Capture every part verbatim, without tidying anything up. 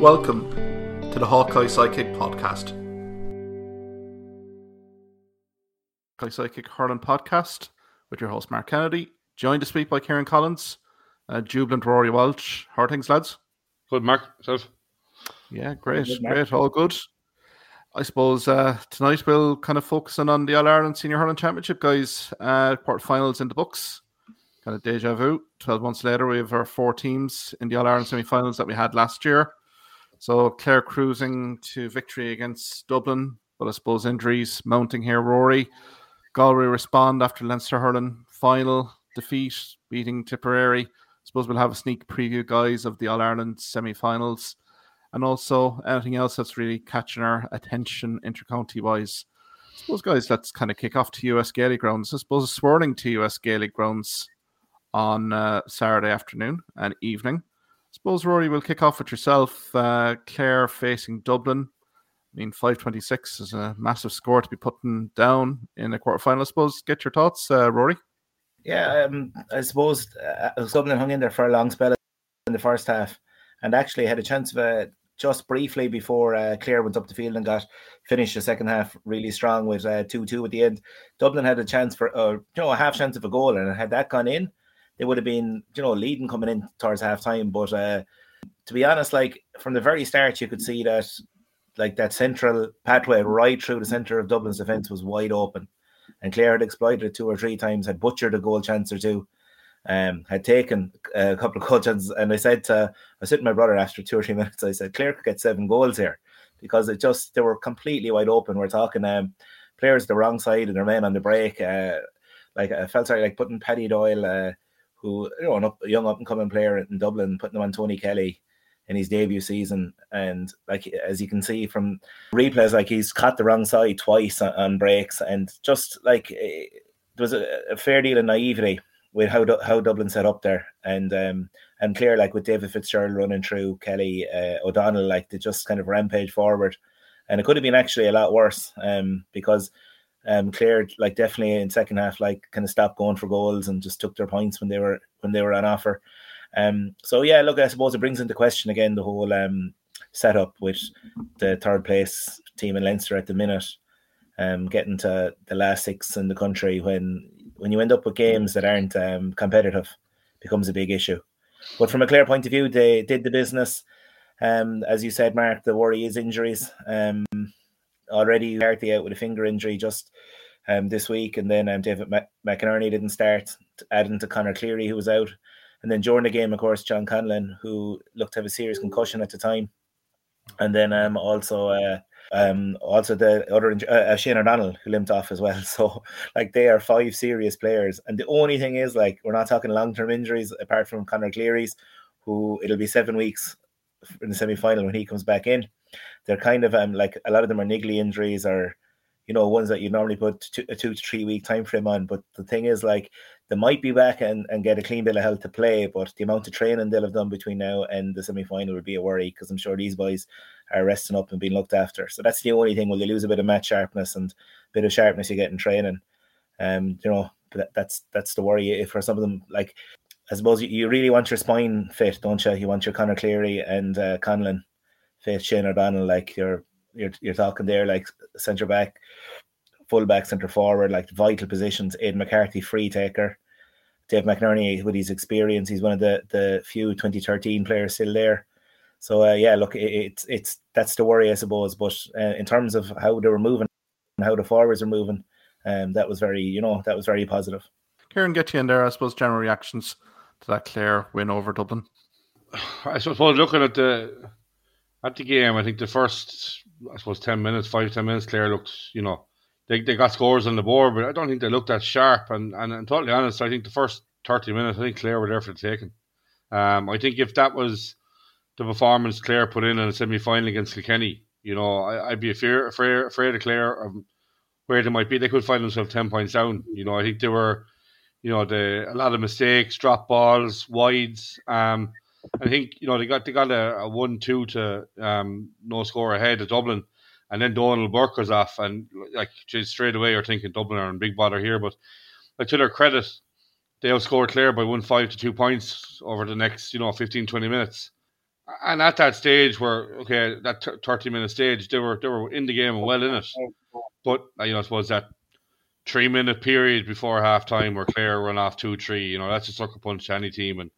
Welcome to the Hawkeye Sidekick Podcast. Hawkeye Sidekick Hurling Podcast with your host Mark Kennedy, joined this week by Kieran Collins, uh, jubilant Rory Walsh. How are things, lads? Good, Mark. Yourself? Yeah, great, good, great, all good. I suppose uh, tonight we'll kind of focus in on the All Ireland Senior Hurling Championship, guys. Uh, quarterfinals in the books. Kind of deja vu. twelve months later, we have our four teams in the All Ireland semi-finals that we had last year. So Clare cruising to victory against Dublin, but I suppose injuries mounting here. Rory, Galway respond after Leinster hurling final defeat, beating Tipperary. I suppose we'll have a sneak preview, guys, of the All Ireland semi-finals, and also anything else that's really catching our attention intercounty wise. I suppose, guys, let's kind of kick off to U S Gaelic grounds. I suppose a swirling to U S Gaelic grounds on uh, Saturday afternoon and evening. I suppose, Rory, we'll kick off with yourself. Uh, Clare facing Dublin. I mean, five twenty-six is a massive score to be putting down in a quarterfinal. I suppose, get your thoughts, uh, Rory. Yeah, um, I suppose uh, Dublin hung in there for a long spell in the first half and actually had a chance of uh, just briefly before uh, Clare went up the field and got finished the second half really strong with uh, two two at the end. Dublin had a chance for, uh, you know, a half chance of a goal, and had that gone in, they would have been, you know, leading coming in towards half time. But uh, to be honest, like from the very start, you could see that, like that central pathway right through the centre of Dublin's defence was wide open, and Clare had exploited it two or three times, had butchered a goal chance or two, um, had taken a couple of goal chances. And I said to, I said to my brother after two or three minutes, I said Clare could get seven goals here, because it just, they were completely wide open. We're talking um, players the wrong side and their men on the break. Uh, like I felt sorry, like putting Paddy Doyle. Uh, who, you know, an up, a young up-and-coming player in Dublin, putting him on Tony Kelly in his debut season. And, like, as you can see from replays, like, he's caught the wrong side twice on, on breaks. And just, like, it, there was a, a fair deal of naivety with how how Dublin set up there. And um, and Clare, like, with David Fitzgerald running through Kelly, uh, O'Donnell, like, they just kind of rampage forward. And it could have been actually a lot worse um, because... Um, Clare, like definitely in second half, like kind of stopped going for goals and just took their points when they were when they were on offer. Um, so yeah, look, I suppose it brings into question again the whole um setup with the third place team in Leinster at the minute, um, getting to the last six in the country when when you end up with games that aren't um competitive, becomes a big issue. But from a Clare point of view, they did the business. Um, as you said, Mark, the worry is injuries. Um. Already McCarthy out with a finger injury just um, this week, and then um, David Mac- McInerney didn't start, adding to Conor Cleary, who was out, and then during the game, of course, John Conlon, who looked to have a serious concussion at the time, and then um, also uh, um, also the other inju- uh, Shane O'Donnell, who limped off as well. So like they are five serious players, and the only thing is, like, we're not talking long term injuries apart from Conor Cleary's, who it'll be seven weeks in the semi final when he comes back in. They're kind of um like a lot of them are niggly injuries, or, you know, ones that you normally put two, a two to three week time frame on. But the thing is, like, they might be back and, and get a clean bill of health to play, but the amount of training they'll have done between now and the semi-final would be a worry, because I'm sure these boys are resting up and being looked after. So that's the only thing. Will they lose a bit of match sharpness and a bit of sharpness you get in training? Um, you know, that, that's that's the worry. If for some of them, like, I suppose you, you really want your spine fit, don't you? You want your Conor Cleary and uh, Conlon. Faith, Shane O'Donnell, like you're you're you're talking there, like centre back, full back, centre forward, like vital positions. Aidan McCarthy, free taker. Dave McInerney, with his experience, he's one of the the few twenty thirteen players still there. So uh, yeah, look, it, it's it's that's the worry, I suppose. But uh, in terms of how they were moving and how the forwards are moving, um, that was very, you know, that was very positive. Kieran, get you in there, I suppose. General reactions to that Clare win over Dublin. I suppose looking at the. At the game, I think the first, I suppose, ten minutes, five, ten minutes, Clare looked, you know, they they got scores on the board, but I don't think they looked that sharp. And, and I'm totally honest, I think the first thirty minutes, I think Clare were there for the taking. Um, I think if that was the performance Clare put in in a semi-final against Kilkenny, you know, I, I'd be afraid, afraid, afraid of Clare of where they might be. They could find themselves ten points down. You know, I think they were, you know, they, a lot of mistakes, drop balls, wides, um, I think, you know, they got they got a, a one two to um, no score ahead of Dublin, and then Donal Burke was off, and like straight away you're thinking Dublin are in big bother here. But like, to their credit, they outscored Clare by one five to two points over the next, you know, fifteen twenty minutes. And at that stage where, okay, that thirty-minute stage, they were they were in the game and well in it. But, you know, I suppose that three-minute period before half-time where Clare run off two three, you know, that's a sucker punch to any team. And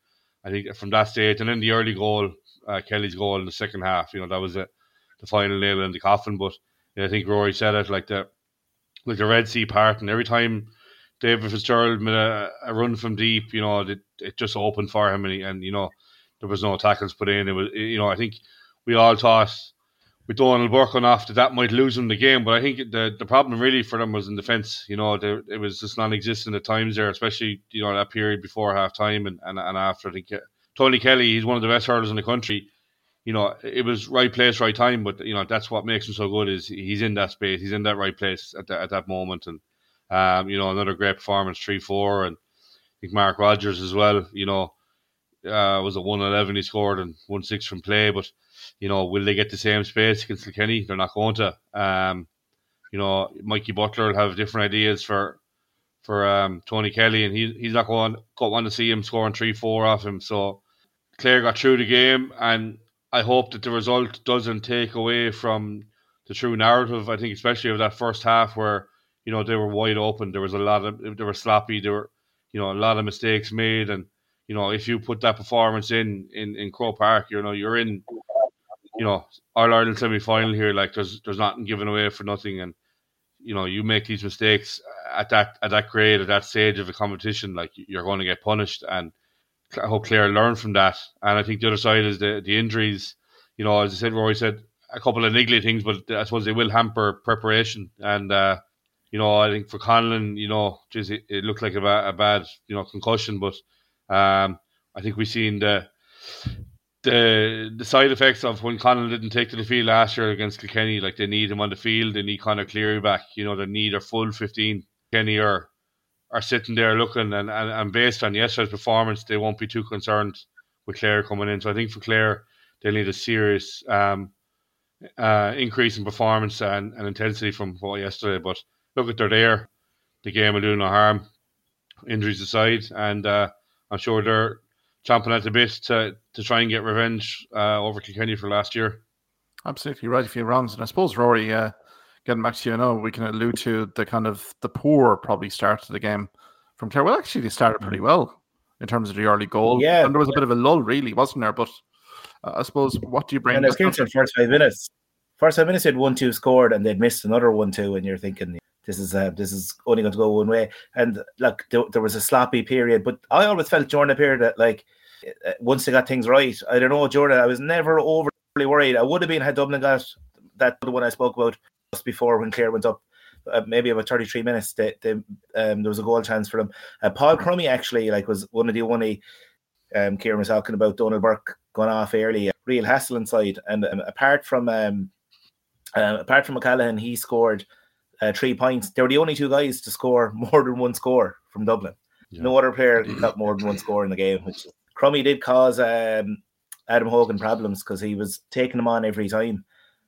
I think from that stage, and then the early goal, uh, Kelly's goal in the second half, you know, that was it, the final nail in the coffin. But you know, I think Rory said it, like the, like the Red Sea part, and every time David Fitzgerald made a, a run from deep, you know, it, it just opened for him, and, he, and you know, there was no tackles put in. It was, you know, I think we all thought with Donal Burke on off that that might lose them the game, but I think the, the problem really for them was in defence. You know, they, it was just non-existent at times there, especially, you know, that period before half-time and, and, and after. I think Tony Kelly, he's one of the best hurlers in the country. You know, it was right place, right time, but, you know, that's what makes him so good is he's in that space. He's in that right place at, the, at that moment. And, um, you know, another great performance, three four, and I think Mark Rodgers as well, you know, Uh, was a one eleven he scored and one six from play, but you know, will they get the same space against Kilkenny? They're not going to. Um, you know, Mikey Butler will have different ideas for for um, Tony Kelly, and he he's not going to want to see him scoring three four off him. So Clare got through the game, and I hope that the result doesn't take away from the true narrative. I think especially of that first half where you know they were wide open. There was a lot of they were sloppy. There were you know a lot of mistakes made and. You know, if you put that performance in, in, in Croke Park, you know, you're in, you know, All Ireland semi final here. Like, there's there's nothing given away for nothing, and you know, you make these mistakes at that at that grade at that stage of the competition, like you're going to get punished. And I hope Clare learn from that. And I think the other side is the the injuries. You know, as I said, Rory said a couple of niggly things, but I suppose they will hamper preparation. And uh, you know, I think for Conlon, you know, geez, it, it looked like a, ba- a bad you know concussion, but. Um, I think we've seen the the the side effects of when Conlon didn't take to the field last year against Kilkenny. Like they need him on the field, they need Conor Cleary back. You know, they need a full fifteen. Kilkenny are are sitting there looking, and, and, and based on yesterday's performance, they won't be too concerned with Clare coming in. So I think for Clare, they need a serious um uh increase in performance and, and intensity from what yesterday. But look at they're there, the game will do no harm, injuries aside, and. uh I'm sure they're chomping at the bit to, to try and get revenge uh, over Kilkenny for last year. Absolutely right, a few rounds. And I suppose, Rory, uh, getting back to you, I know we can allude to the kind of the poor probably start to the game from Clare. Well, actually, they started pretty well in terms of the early goal. Yeah. And there was a bit of a lull, really, wasn't there? But uh, I suppose, what do you bring? And it was first five minutes. First five minutes, they had one two scored and they'd missed another one two, and you're thinking... This is uh, this is only going to go one way. And like there, there was a sloppy period, but I always felt during the period that like once they got things right, I don't know, Jordan, I was never overly worried. I would have been had Dublin got that one I spoke about just before when Clare went up, uh, maybe about thirty-three minutes. They, they, um, there was a goal chance for them. Uh, Paul Crummy actually like was one of the only. Um, Kieran was talking about Donal Burke going off early, real hassle inside. And um, apart from um, uh, apart from McCallaghan, he scored. Uh, three points. They were the only two guys to score more than one score from Dublin. Yeah. No other player got more than one score in the game, which Crummy did cause um, Adam Hogan problems because he was taking them on every time.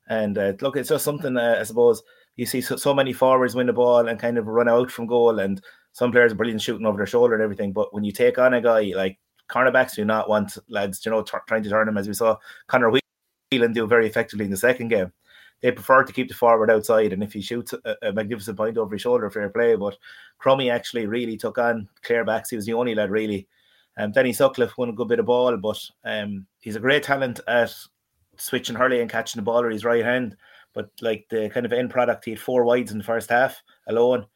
And uh, look, it's just something, uh, I suppose, you see so, so many forwards win the ball and kind of run out from goal, and some players are brilliant shooting over their shoulder and everything, but when you take on a guy, like cornerbacks do not want lads, you know, t- trying to turn them, as we saw Conor Whelan do very effectively in the second game. They prefer to keep the forward outside, and if he shoots a, a magnificent point over his shoulder, fair play. But Crummy actually really took on Clare backs. He was the only lad, really. Um, Danny Sutcliffe won a good bit of ball, but um, he's a great talent at switching hurley and catching the ball with his right hand. But like the kind of end product, he had four wides in the first half alone,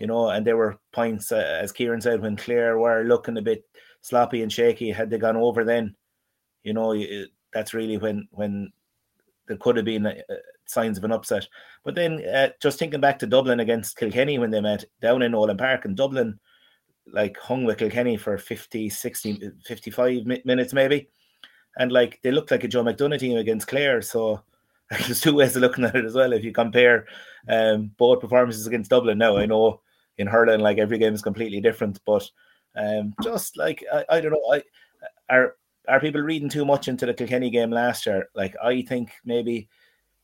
you know, and there were points, uh, as Kieran said, when Clare were looking a bit sloppy and shaky. Had they gone over then, you know, that's really when, when there could have been... Uh, signs of an upset. But then uh, just thinking back to Dublin against Kilkenny when they met down in Nolan Park, and Dublin like hung with Kilkenny for fifty, sixty, fifty-five mi- minutes maybe, and like they looked like a Joe McDonough team against Clare. So there's two ways of looking at it as well if you compare um, both performances against Dublin. Now I know in hurling like every game is completely different, but um, just like I, I don't know I, are, are people reading too much into the Kilkenny game last year? Like I think maybe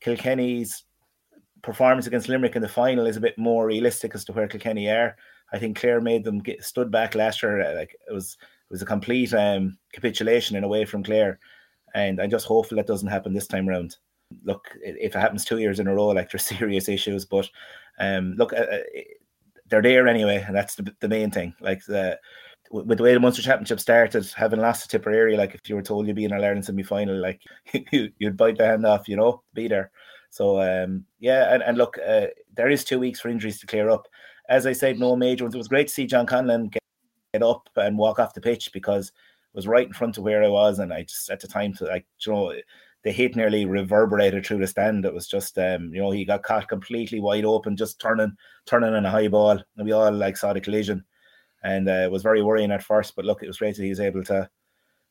Kilkenny's performance against Limerick in the final is a bit more realistic as to where Kilkenny are. I think Clare made them get stood back last year. Like it was, it was a complete um, capitulation in a way from Clare. And I'm just hopeful that doesn't happen this time around. Look, if it happens two years in a row, like, there's serious issues. But um, look, uh, they're there anyway, and that's the, the main thing. Like, the, with the way the Munster Championship started, having lost to Tipperary, like, if you were told you'd be in an Ireland semi-final, like, you'd bite the hand off, you know, be there. So, um, yeah, and, and look, uh, there is two weeks for injuries to clear up. As I said, no major ones. It was great to see John Conlon get, get up and walk off the pitch, because it was right in front of where I was, and I just, at the time, to like, you know, the hit nearly reverberated through the stand. It was just, um, you know, he got caught completely wide open, just turning, turning on a high ball, and we all, like, saw the collision. And uh, it was very worrying at first, but look, it was great that he was able to,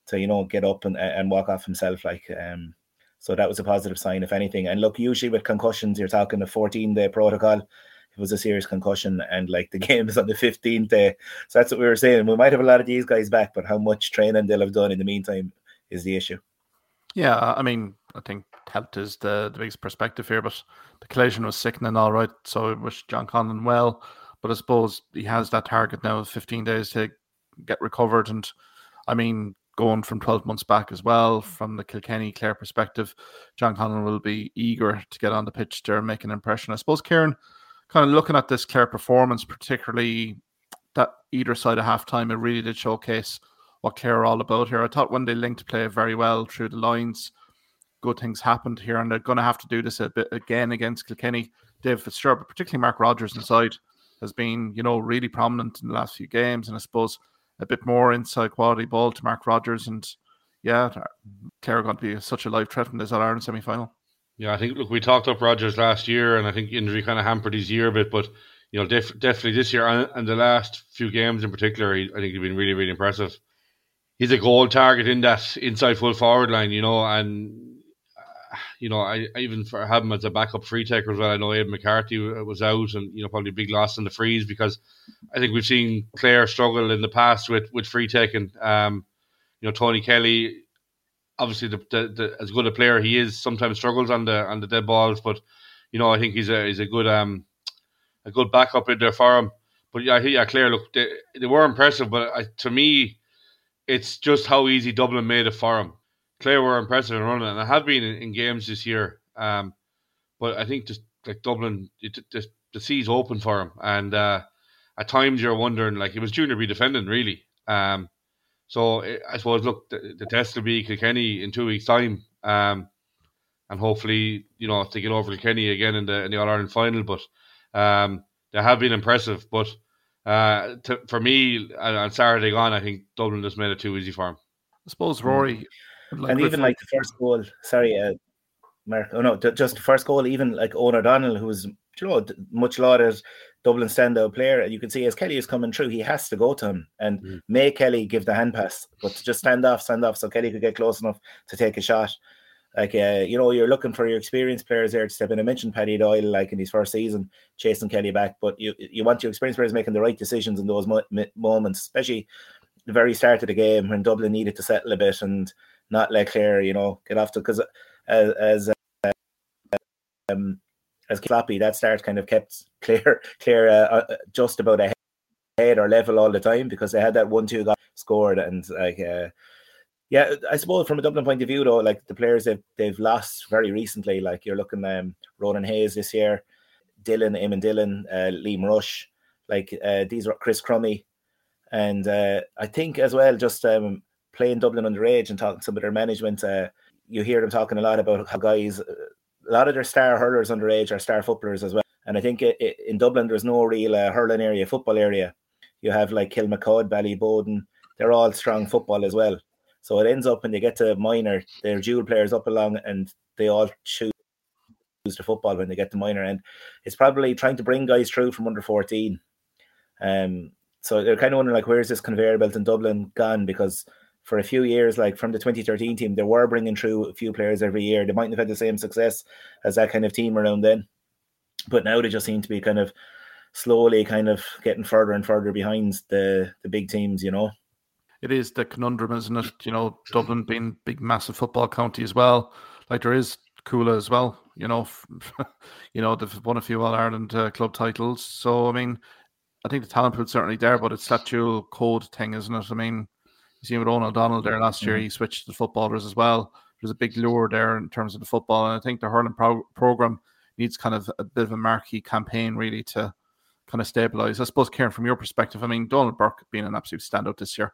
to you know, get up and and walk off himself. Like, um, so that was a positive sign, if anything. And look, usually with concussions, you're talking a fourteen-day protocol. It was a serious concussion, and like, the game is on the fifteenth day. So that's what we were saying. We might have a lot of these guys back, but how much training they'll have done in the meantime is the issue. Yeah, I mean, I think health is the, the biggest perspective here, but the collision was sickening, all right. So I wish John Conlon well. But I suppose he has that target now of fifteen days to get recovered. And I mean, going from twelve months back as well, from the Kilkenny Clare perspective, John Conlon will be eager to get on the pitch there and make an impression. I suppose, Kieran, kind of looking at this Clare performance, particularly that either side of halftime, it really did showcase what Clare are all about here. I thought when they linked play very well through the lines, good things happened here. And they're going to have to do this a bit again against Kilkenny. David Fitzgerald, but particularly Mark Rodgers inside, has been, you know, really prominent in the last few games. And I suppose a bit more inside quality ball to Mark Rodgers. And yeah, Clare are going to be such a live threat in this All-Ireland semi-final. Yeah, I think, look, we talked up Rodgers last year, and I think injury kind of hampered his year a bit. But, you know, def- definitely this year and, and the last few games in particular, he, I think he's been really, really impressive. He's a goal target in that inside full forward line, you know, and, uh, you know, I, I even for, have him as a backup free taker as well. I know Aidan McCarthy was out, and, you know, probably a big loss in the frees, because I think we've seen Clare struggle in the past with, with free taking. Um, you know, Tony Kelly, obviously the, the, the as good a player he is, sometimes struggles on the on the dead balls, but, you know, I think he's a he's a good um a good backup in there for him. But yeah, yeah, Clare, look, they, they were impressive, but I, to me, it's just how easy Dublin made it for him. Clare were impressive in running, and I have been in, in games this year. Um, but I think just like Dublin, it, the, the sea's open for him, and uh, at times you're wondering, like, it was junior B defending really. Um, so it, I suppose, look, the, the test will be Kilkenny in two weeks' time, um, and hopefully, you know, if they get over Kilkenny again in the in the All Ireland final. But um, they have been impressive, but. Uh, to, for me, on Saturday gone, I think Dublin just made it too easy for him. I suppose, Rory. Like, and even like the first goal, sorry, uh, Mark, oh no, th- just the first goal, even like Conor Whelan, who was, you know, much lauded Dublin standout player, and you can see as Kelly is coming through, he has to go to him and mm. make Kelly give the hand pass, but to just stand off, stand off so Kelly could get close enough to take a shot. Like, uh, you know, you're looking for your experienced players there to step in. I mentioned Paddy Doyle, like, in his first season, chasing Kelly back. But you you want your experienced players making the right decisions in those mo- moments, especially the very start of the game when Dublin needed to settle a bit and not let Clare, you know, get off to, because as as uh, um, as sloppy that start kind of kept Clare Clare uh, just about ahead or level all the time, because they had that one two goal scored, and like. Uh, Yeah, I suppose from a Dublin point of view, though, like, the players they've, they've lost very recently, like, you're looking at um, Ronan Hayes this year, Dylan, Eamon Dillon, uh, Liam Rush, like, uh, these are Chris Crummy. And uh, I think as well, just um, playing Dublin underage and talking to some of their management, uh, you hear them talking a lot about how guys, a lot of their star hurlers underage are star footballers as well. And I think it, it, in Dublin, there's no real uh, hurling area, football area. You have, like, Kilmacud, Ballyboden, they're all strong football as well. So it ends up when they get to minor, they're dual players up along, and they all choose to football when they get to minor. And it's probably trying to bring guys through from under fourteen. Um, so they're kind of wondering, like, where's this conveyor belt in Dublin gone? Because for a few years, like, from the twenty thirteen team, they were bringing through a few players every year. They mightn't have had the same success as that kind of team around then. But now they just seem to be kind of slowly kind of getting further and further behind the, the big teams, you know. It is the conundrum, isn't it? You know, Dublin being big, massive football county as well. Like, there is Coola as well. You know, you know, they've won a few All Ireland uh, club titles. So I mean, I think the talent pool's certainly there, but it's that dual code thing, isn't it? I mean, you see with Owen O'Donnell there last year, he switched to the footballers as well. there's a big lure there in terms of the football. And I think the hurling pro- program needs kind of a bit of a marquee campaign really to kind of stabilise. I suppose, Kieran, from your perspective, I mean, Donal Burke being an absolute standout this year.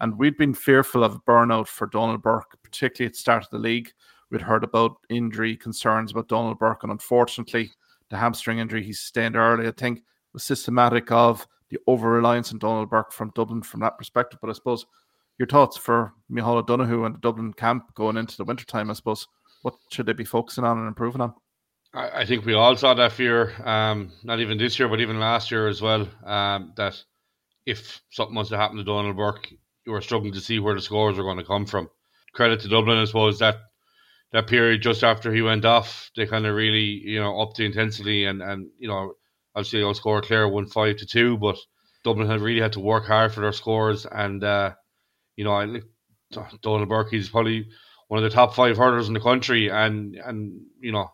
And we'd been fearful of burnout for Donal Burke, particularly at the start of the league. We'd heard about injury concerns about Donal Burke, and unfortunately, the hamstring injury he sustained early, I think, was systematic of the over-reliance on Donal Burke from Dublin from that perspective. But I suppose your thoughts for Micheál Donoghue and the Dublin camp going into the wintertime, I suppose, what should they be focusing on and improving on? I, I think we all saw that fear, um, not even this year, but even last year as well, um, that if something was to happen to Donal Burke, you were struggling to see where the scores were going to come from. Credit to Dublin, I suppose, that that period just after he went off, they kind of really, you know, upped the intensity and, and you know, obviously they'll score Clare won five to two, but Dublin had really had to work hard for their scores. And, uh, you know, I Donal Burke is probably one of the top five hurlers in the country. And, and you know,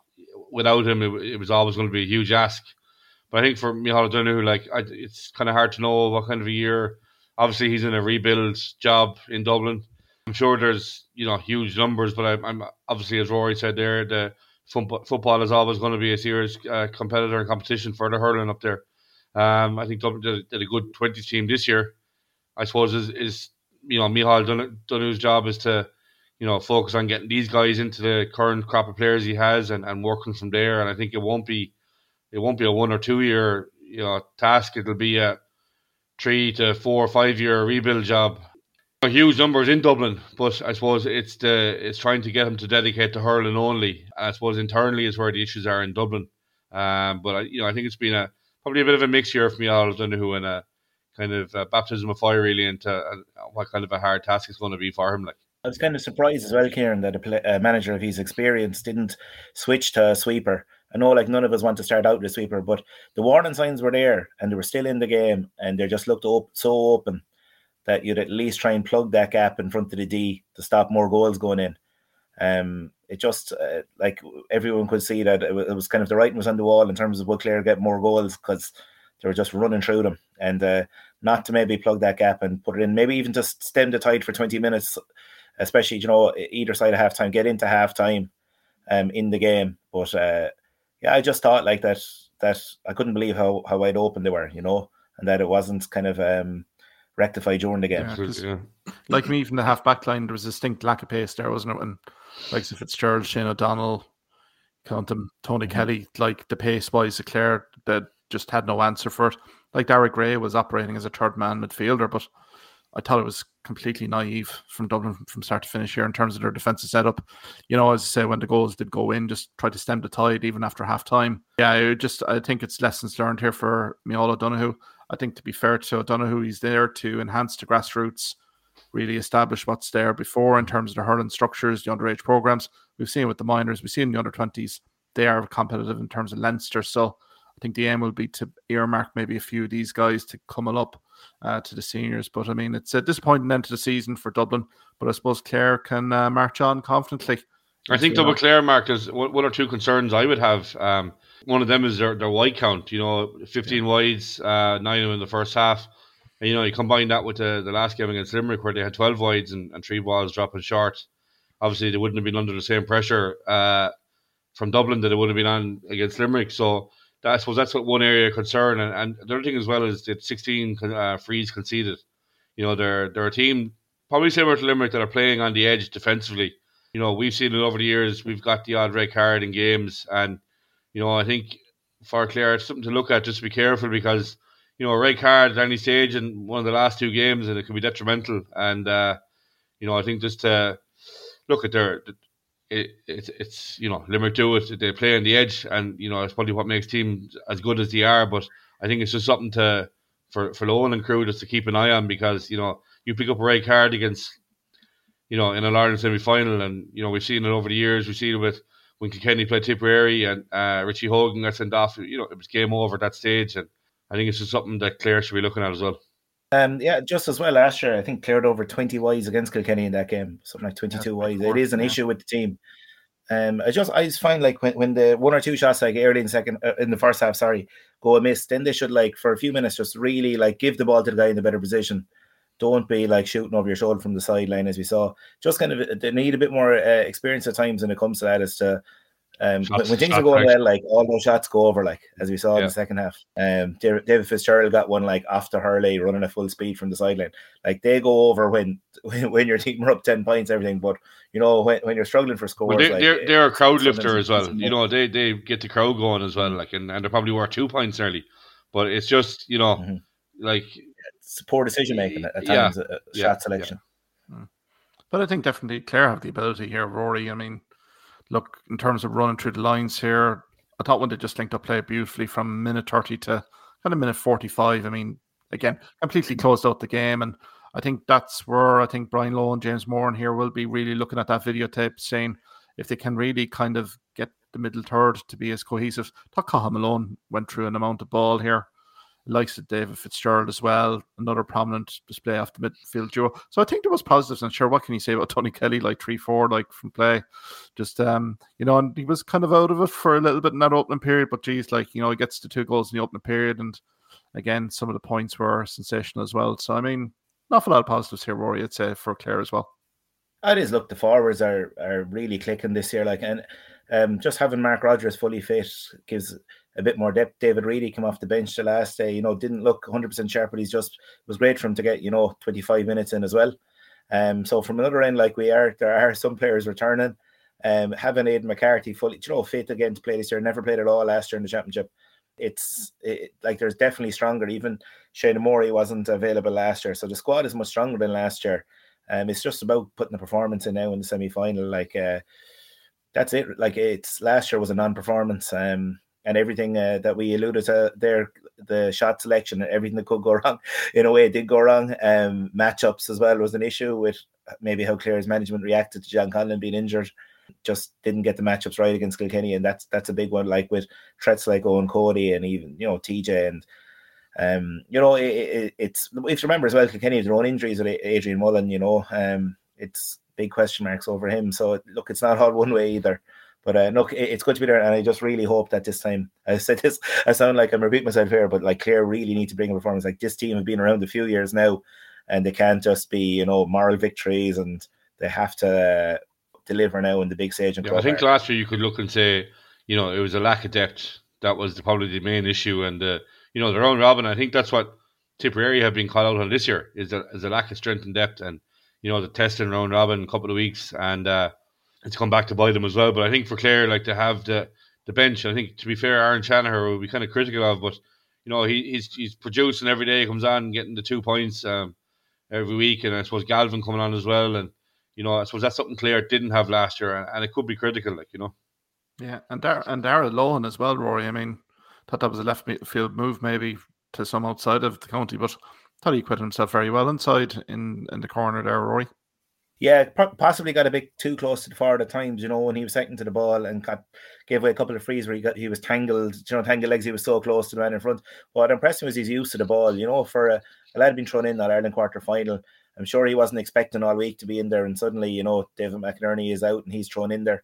without him, it, it was always going to be a huge ask. But I think for Micheál Donoghue, like, I, it's kind of hard to know what kind of a year. Obviously, he's in a rebuild job in Dublin. I'm sure there's, you know, huge numbers, but I'm, I'm obviously, as Rory said there, the fun- football is always going to be a serious uh, competitor and competition for the hurling up there. Um, I think Dublin did, did a good twenties team this year. I suppose is, is you know, Micheál Donoghue's job is to, you know, focus on getting these guys into the current crop of players he has and, and working from there. And I think it won't be, it won't be a one or two year, you know, task. It'll be a three to four or five year rebuild job. Huge numbers in Dublin, but I suppose it's the it's trying to get them to dedicate to hurling only. I suppose internally is where the issues are in Dublin. Um, but I, you know, I think it's been a probably a bit of a mixed year for me. I don't know who and a kind of a baptism of fire really into a, what kind of a hard task it's going to be for him. Like, I was kind of surprised as well, Kieran, that a, play, a manager of his experience didn't switch to a sweeper. I know, like, none of us want to start out with a sweeper, but the warning signs were there and they were still in the game and they just looked op- so open that you'd at least try and plug that gap in front of the D to stop more goals going in. Um, it just, uh, like, everyone could see that it was, it was kind of the writing was on the wall in terms of would Clare get more goals because they were just running through them. And uh, not to maybe plug that gap and put it in, maybe even just stem the tide for twenty minutes, especially, you know, either side of halftime, get into halftime um, in the game. But, uh, yeah, I just thought like that, that I couldn't believe how, how wide open they were, you know, and that it wasn't kind of um, rectified during the game. Yeah, yeah. Like me, from the half-back line, there was a distinct lack of pace there, wasn't it? And like Fitzgerald, Shane O'Donnell, count them, Tony mm-hmm. Kelly, like the pace-wise, Clare, that just had no answer for it. Like Darragh Gray was operating as a third-man midfielder, but I thought it was completely naive from Dublin from start to finish here in terms of their defensive setup. You know, as I say, when the goals did go in, just try to stem the tide even after half time. Yeah, it just I think it's lessons learned here for Micheál Donoghue. I think, to be fair to Donoghue, he's there to enhance the grassroots, really establish what's there before in terms of the hurling structures, the underage programs. We've seen it with the minors, we've seen the under twenties. They are competitive in terms of Leinster. So I think the aim will be to earmark maybe a few of these guys to come up uh, to the seniors. But I mean, it's a disappointing end to the season for Dublin. But I suppose Clare can uh, march on confidently. I think double Clare, Mark, is one or two concerns I would have. Um, one of them is their, their wide count. You know, fifteen yeah. wides, uh, nine in the first half. And, you know, you combine that with the, the last game against Limerick where they had twelve wides and, and three balls dropping short. Obviously, they wouldn't have been under the same pressure uh, from Dublin that they would have been on against Limerick. So, I suppose that's what one area of concern, and, and the other thing as well is that sixteen uh, frees conceded. You know, they're they're a team probably similar to Limerick that are playing on the edge defensively. You know, we've seen it over the years. We've got the odd red card in games, and you know, I think for Clare it's something to look at. Just to be careful because you know a red card at any stage in one of the last two games, and it could be detrimental. And uh, you know, I think just to look at their. It, it, it's, you know, Limerick do it, they play on the edge and, you know, it's probably what makes teams as good as they are, but I think it's just something to for, for Lohan and crew just to keep an eye on because, you know, you pick up a red card against, you know, in an All Ireland semi-final and, you know, we've seen it over the years, we've seen it with when Kilkenny played Tipperary and uh, Richie Hogan got sent off, you know, it was game over at that stage and I think it's just something that Clare should be looking at as well. Um, yeah, just as well last year, I think cleared over twenty wides against Kilkenny in that game, something like twenty-two wides. It is an yeah. issue with the team. Um, I just I just find like when, when the one or two shots like early in second uh, in the first half, sorry, go amiss, then they should like for a few minutes just really like give the ball to the guy in the better position Don't be like shooting over your shoulder from the sideline, as we saw. Just kind of they need a bit more uh, experience at times when it comes to that. As to um, shots, when things are going well, like all those shots go over, like as we saw yeah. in the second half. Um, David Fitzgerald got one like after Hurley running at full speed from the sideline. Like they go over when when your team are up ten points, everything. But you know when, when you're struggling for scores, well, they, like, they're they're a crowd lifter as well. You know they they get the crowd going as well. Like and, and they probably were two points early, but it's just you know mm-hmm. like. It's poor decision making at times, yeah, uh, yeah, shot selection. Yeah. But I think definitely Clare have the ability here, Rory. I mean, look, in terms of running through the lines here, I thought when they just linked up play beautifully from minute thirty to kind of minute forty-five. I mean, again, completely closed out the game. And I think that's where I think Brian Lowe and James Moran here will be really looking at that videotape, saying if they can really kind of get the middle third to be as cohesive. I thought Cathal Malone went through an amount of ball here. Likes of David Fitzgerald as well, another prominent display off the midfield duo. So I think there was positives. And sure, what can you say about Tony Kelly? Like three, four, like from play, just um, you know, and he was kind of out of it for a little bit in that opening period. But geez, like you know, he gets the two goals in the opening period, and again, some of the points were sensational as well. So I mean, an awful lot of positives here, Rory. I'd say for Clare as well. It is. Look, the forwards are are really clicking this year. Like and um, just having Mark Rodgers fully fit gives a bit more depth. David Reedy came off the bench the last day, you know, didn't look one hundred percent sharp, but he's just, it was great for him to get, you know, twenty-five minutes in as well. Um, so from another end, like we are, there are some players returning. Um, having Aidan McCarthy fully, you know, fit again to play this year, never played at all last year in the championship. It's it, like there's definitely stronger. Even Shane O'Donnell wasn't available last year, so the squad is much stronger than last year. Um, it's just about putting the performance in now in the semi-final. Like uh, that's it. Like it's last year was a non-performance. Um. And everything uh, that we alluded to there, the shot selection and everything that could go wrong, in a way, it did go wrong. Um, matchups as well was an issue with maybe how Clare's management reacted to John Conlon being injured. Just didn't get the matchups right against Kilkenny, and that's that's a big one. Like with threats like Owen Cody and even you know T J and um, you know it, it, it's if you remember as well, Kilkenny had their own injuries with Adrian Mullen. You know, um, it's big question marks over him. So look, it's not all one way either. But uh, no, it's good to be there, and I just really hope that this time, I said this, I sound like I'm repeating myself here, but like Clare really need to bring a performance. Like this team have been around a few years now, and they can't just be, you know, moral victories, and they have to uh, deliver now in the big stage. And yeah, I think last year you could look and say, you know, it was a lack of depth. That was the, probably the main issue, and, uh, you know, the round robin, I think that's what Tipperary have been called out on this year, is a, is a lack of strength and depth, and, you know, the test in round robin a couple of weeks, and, uh, it's come back to bite them as well. But I think for Clare, like to have the, the bench, I think to be fair, Aaron Shanahan will be kind of critical of, but you know, he, he's he's producing every day, comes on, getting the two points um, every week, and I suppose Galvin coming on as well. And you know, I suppose that's something Clare didn't have last year, and, and it could be critical, like you know. Yeah, and Dar- and Darragh Lohan as well, Rory. I mean, thought that was a left field move, maybe to some outside of the county, but thought he acquitted himself very well inside in, in the corner there, Rory. Yeah, possibly got a bit too close to the forward at times, you know, when he was second to the ball and got, gave away a couple of frees where he got he was tangled, you know, tangled legs, he was so close to the man in front. What impressed me was he's used to the ball, you know, for a, a lad being thrown in that Ireland quarter final. I'm sure he wasn't expecting all week to be in there, and suddenly, you know, David McInerney is out and he's thrown in there.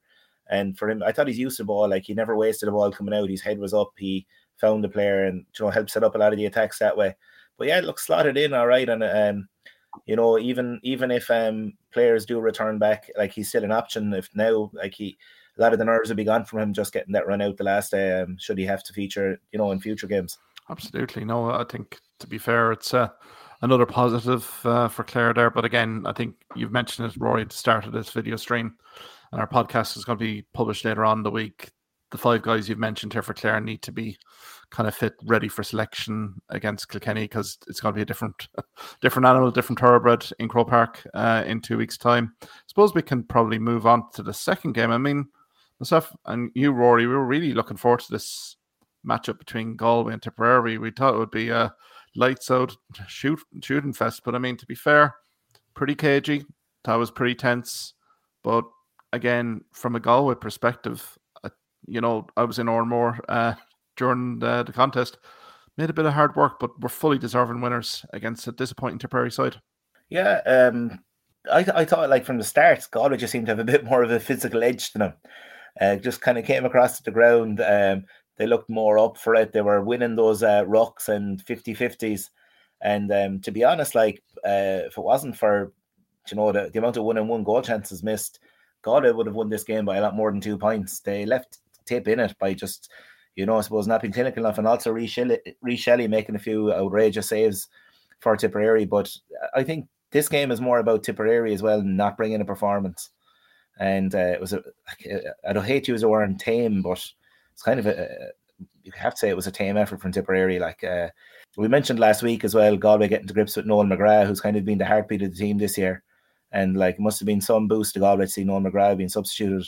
And for him, I thought he's used to the ball, like he never wasted the ball coming out, his head was up, he found the player and, you know, helped set up a lot of the attacks that way. But yeah, it looks slotted in all right, and um you know, even even if um, players do return back, like he's still an option. If now, like he, a lot of the nerves would be gone from him just getting that run out the last day. Um, should he have to feature, you know, in future games? Absolutely. No, I think to be fair, it's uh, another positive uh, for Clare there. But again, I think you've mentioned it, Rory, at the start of this video stream, and our podcast is going to be published later on in the week. The five guys you've mentioned here for Clare need to be kind of fit, ready for selection against Kilkenny, because it's going to be a different different animal, different thoroughbred in Croke Park uh, in two weeks' time. I suppose we can probably move on to the second game. I mean, myself and you, Rory, we were really looking forward to this matchup between Galway and Tipperary. We thought it would be a lights-out shoot, shooting fest, but I mean, to be fair, pretty cagey. That was pretty tense. But again, from a Galway perspective, you know, I was in Ormore uh, during the, the contest. Made a bit of hard work, but were fully deserving winners against a disappointing Tipperary side. Yeah, um, I th- I thought, like, from the start, Galway just seemed to have a bit more of a physical edge to them. Uh, just kind of came across the ground. Um, they looked more up for it. They were winning those uh, rucks and fifty-fifties. And um, to be honest, like uh, if it wasn't for, you know, the, the amount of one-on-one goal chances missed, God, I would have won this game by a lot more than two points. They left Tip in it by just, you know, I suppose not being clinical enough, and also Reece Shelley, Reece Shelley making a few outrageous saves for Tipperary. But I think this game is more about Tipperary as well, not bringing a performance. And uh, it was a, I don't hate to use the word tame, but it's kind of a, you have to say it was a tame effort from Tipperary. Like uh, we mentioned last week as well, Galway getting to grips with Noel McGrath, who's kind of been the heartbeat of the team this year. And like, it must have been some boost to Galway to see Noel McGrath being substituted,